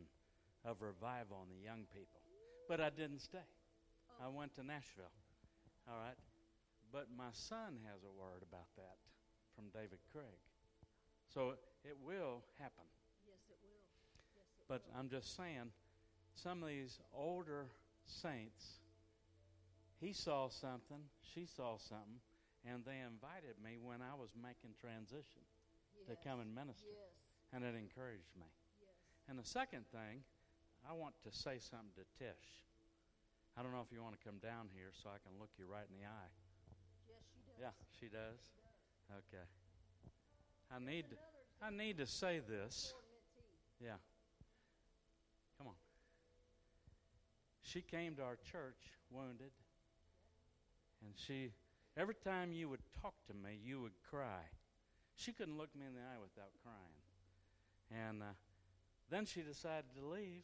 of revival in the young people. But I didn't stay. Oh. I went to Nashville. All right. But my son has a word about that from David Craig. So it will happen. Yes, it will. Yes, it will. I'm just saying, some of these older saints, he saw something, she saw something. And they invited me when I was making transition to come and minister. Yes. And it encouraged me. Yes. And the second thing, I want to say something to Tish. I don't know if you want to come down here so I can look you right in the eye. Yes, she does. Yeah, she does? She does. Okay. I need to, I need to say this. Yeah. Come on. She came to our church wounded, and she, every time you would talk to me, you would cry. She couldn't look me in the eye without crying. And then she decided to leave,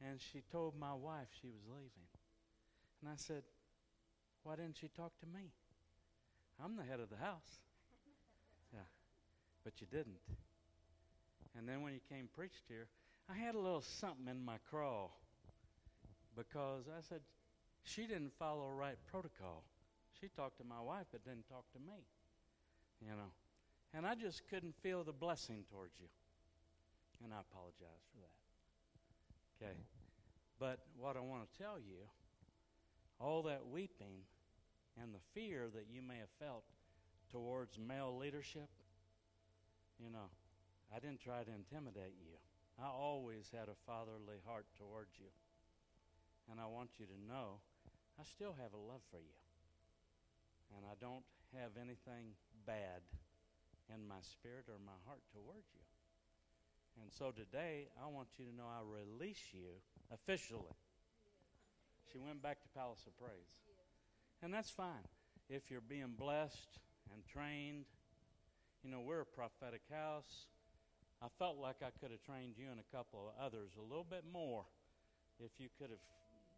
and she told my wife she was leaving. And I said, why didn't she talk to me? I'm the head of the house. Yeah, but you didn't. And then when you came preached here, I had a little something in my craw because I said, she didn't follow right protocol. She talked to my wife but didn't talk to me, you know. And I just couldn't feel the blessing towards you. And I apologize for that. Okay. But what I want to tell you, all that weeping and the fear that you may have felt towards male leadership, you know, I didn't try to intimidate you. I always had a fatherly heart towards you. And I want you to know I still have a love for you. And I don't have anything bad in my spirit or my heart towards you. And so today, I want you to know I release you officially. She went back to Palace of Praise. And that's fine. If you're being blessed and trained, you know, we're a prophetic house. I felt like I could have trained you and a couple of others a little bit more if you could have,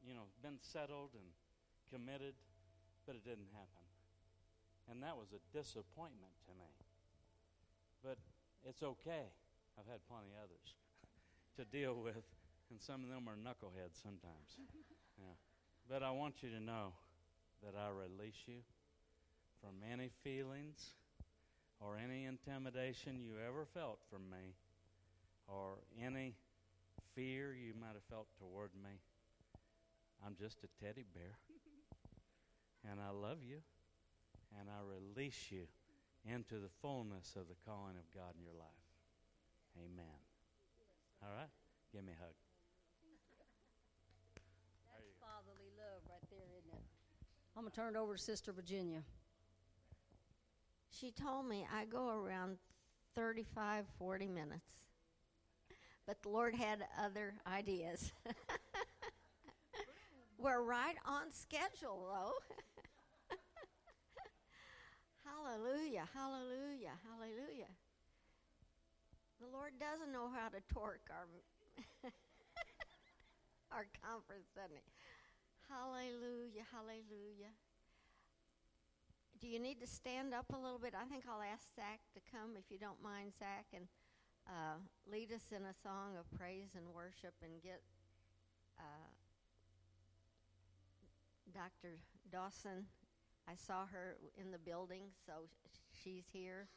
you know, been settled and committed, but it didn't happen. And that was a disappointment to me. But it's okay. I've had plenty of others to deal with, and some of them are knuckleheads sometimes. Yeah. But I want you to know that I release you from any feelings or any intimidation you ever felt from me or any fear you might have felt toward me. I'm just a teddy bear, and I love you, and I release you into the fullness of the calling of God in your life. Amen. All right? Give me a hug. That's fatherly love right there, isn't it? I'm going to turn it over to Sister Virginia. She told me I go around 35, 40 minutes. But the Lord had other ideas. We're right on schedule, though. Hallelujah, hallelujah, hallelujah. The Lord doesn't know how to torque our conference, doesn't he? Hallelujah, hallelujah. Do you need to stand up a little bit? I think I'll ask Zach to come, if you don't mind, Zach, and lead us in a song of praise and worship and get Dr. Dawson. I saw her in the building, so she's here.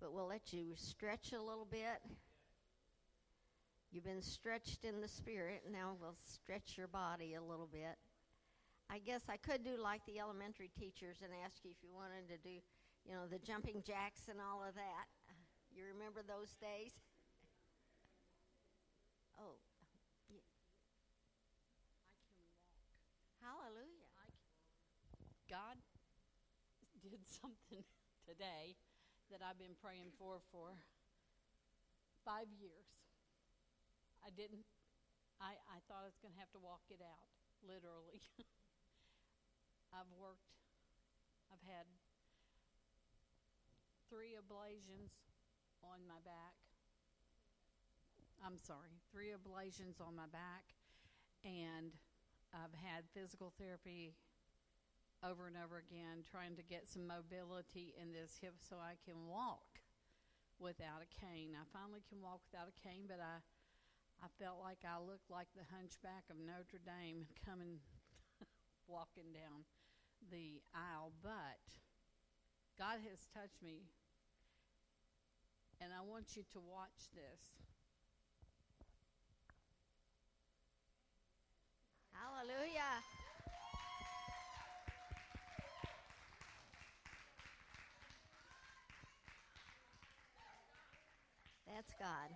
But we'll let you stretch a little bit. You've been stretched in the spirit. Now we'll stretch your body a little bit. I guess I could do like the elementary teachers and ask you if you wanted to do, you know, the jumping jacks and all of that. You remember those days? Oh. Yeah. I can walk. Hallelujah. God did something today that I've been praying for 5 years. I thought I was going to have to walk it out, literally. I've had 3 ablations on my back, and I've had physical therapy over and over again, trying to get some mobility in this hip so I can walk without a cane. I finally can walk without a cane, but I felt like I looked like the Hunchback of Notre Dame coming, walking down the aisle. But God has touched me, and I want you to watch this. Hallelujah. That's God.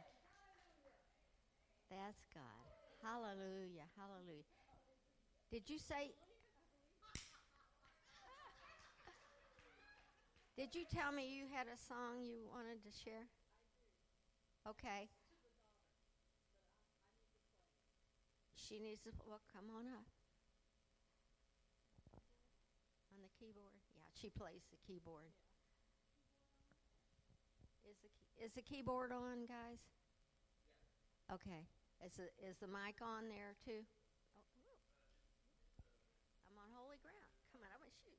That's God. Hallelujah. Hallelujah. Did you tell me you had a song you wanted to share? Okay. She needs to, well, come on up. On the keyboard? Yeah, she plays the keyboard. Is the keyboard on, guys? Yeah. Okay. Is the mic on there, too? Oh, I'm on holy ground. Come on, I'm going to shoot.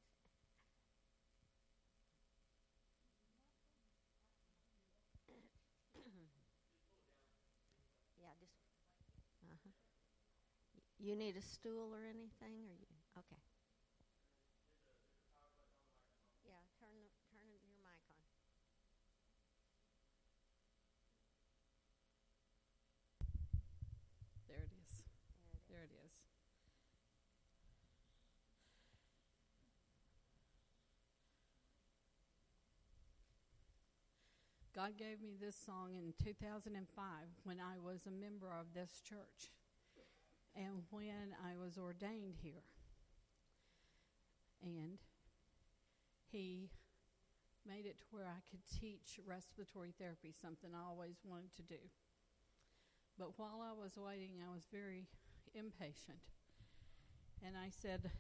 Yeah, just, uh-huh. You need a stool or anything? Or you? Okay. Yeah, turn your mic on. There it is. There it is. God gave me this song in 2005 when I was a member of this church and when I was ordained here. And he made it to where I could teach respiratory therapy, something I always wanted to do. But while I was waiting, I was very impatient. And I said,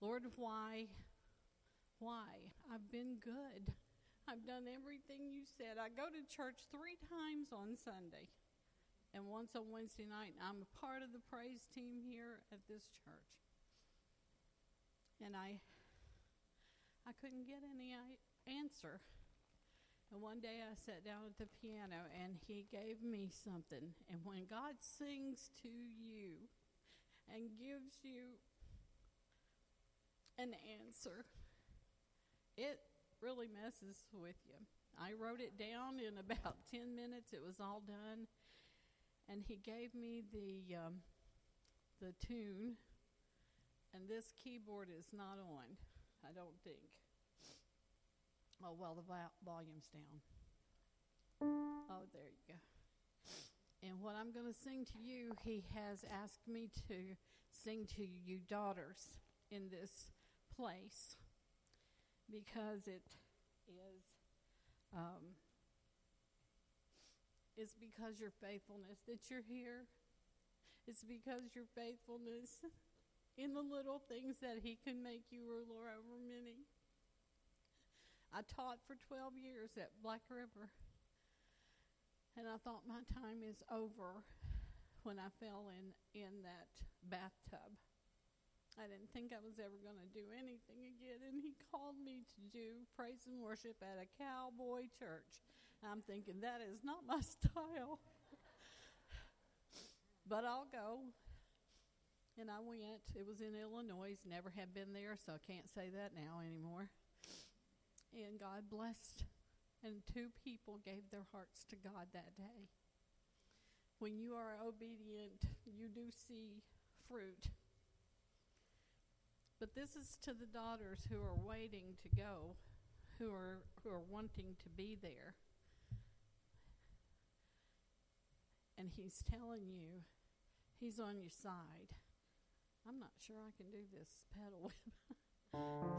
Lord, why? I've been good. I've done everything you said. I go to church 3 times on Sunday and once on Wednesday night. I'm a part of the praise team here at this church. And I couldn't get any answer. And one day I sat down at the piano and he gave me something. And when God sings to you and gives you an answer, it really messes with you. I wrote it down in about 10 minutes. It was all done. And he gave me the tune. And this keyboard is not on, I don't think. Oh, well, the volume's down. Oh, there you go. And what I'm going to sing to you, he has asked me to sing to you daughters in this place, because it is, it's because your faithfulness that you're here. It's because your faithfulness in the little things that he can make you ruler over many. I taught for 12 years at Black River, and I thought my time is over when I fell in that bathtub. I didn't think I was ever going to do anything again, and he called me to do praise and worship at a cowboy church. I'm thinking, that is not my style, but I'll go. And I went. It was in Illinois, never had been there, so I can't say that now anymore. And God blessed, and 2 people gave their hearts to God that day. When you are obedient, you do see fruit. But this is to the daughters who are waiting to go, who are wanting to be there. And he's telling you, he's on your side. I'm not sure I can do this pedal whip.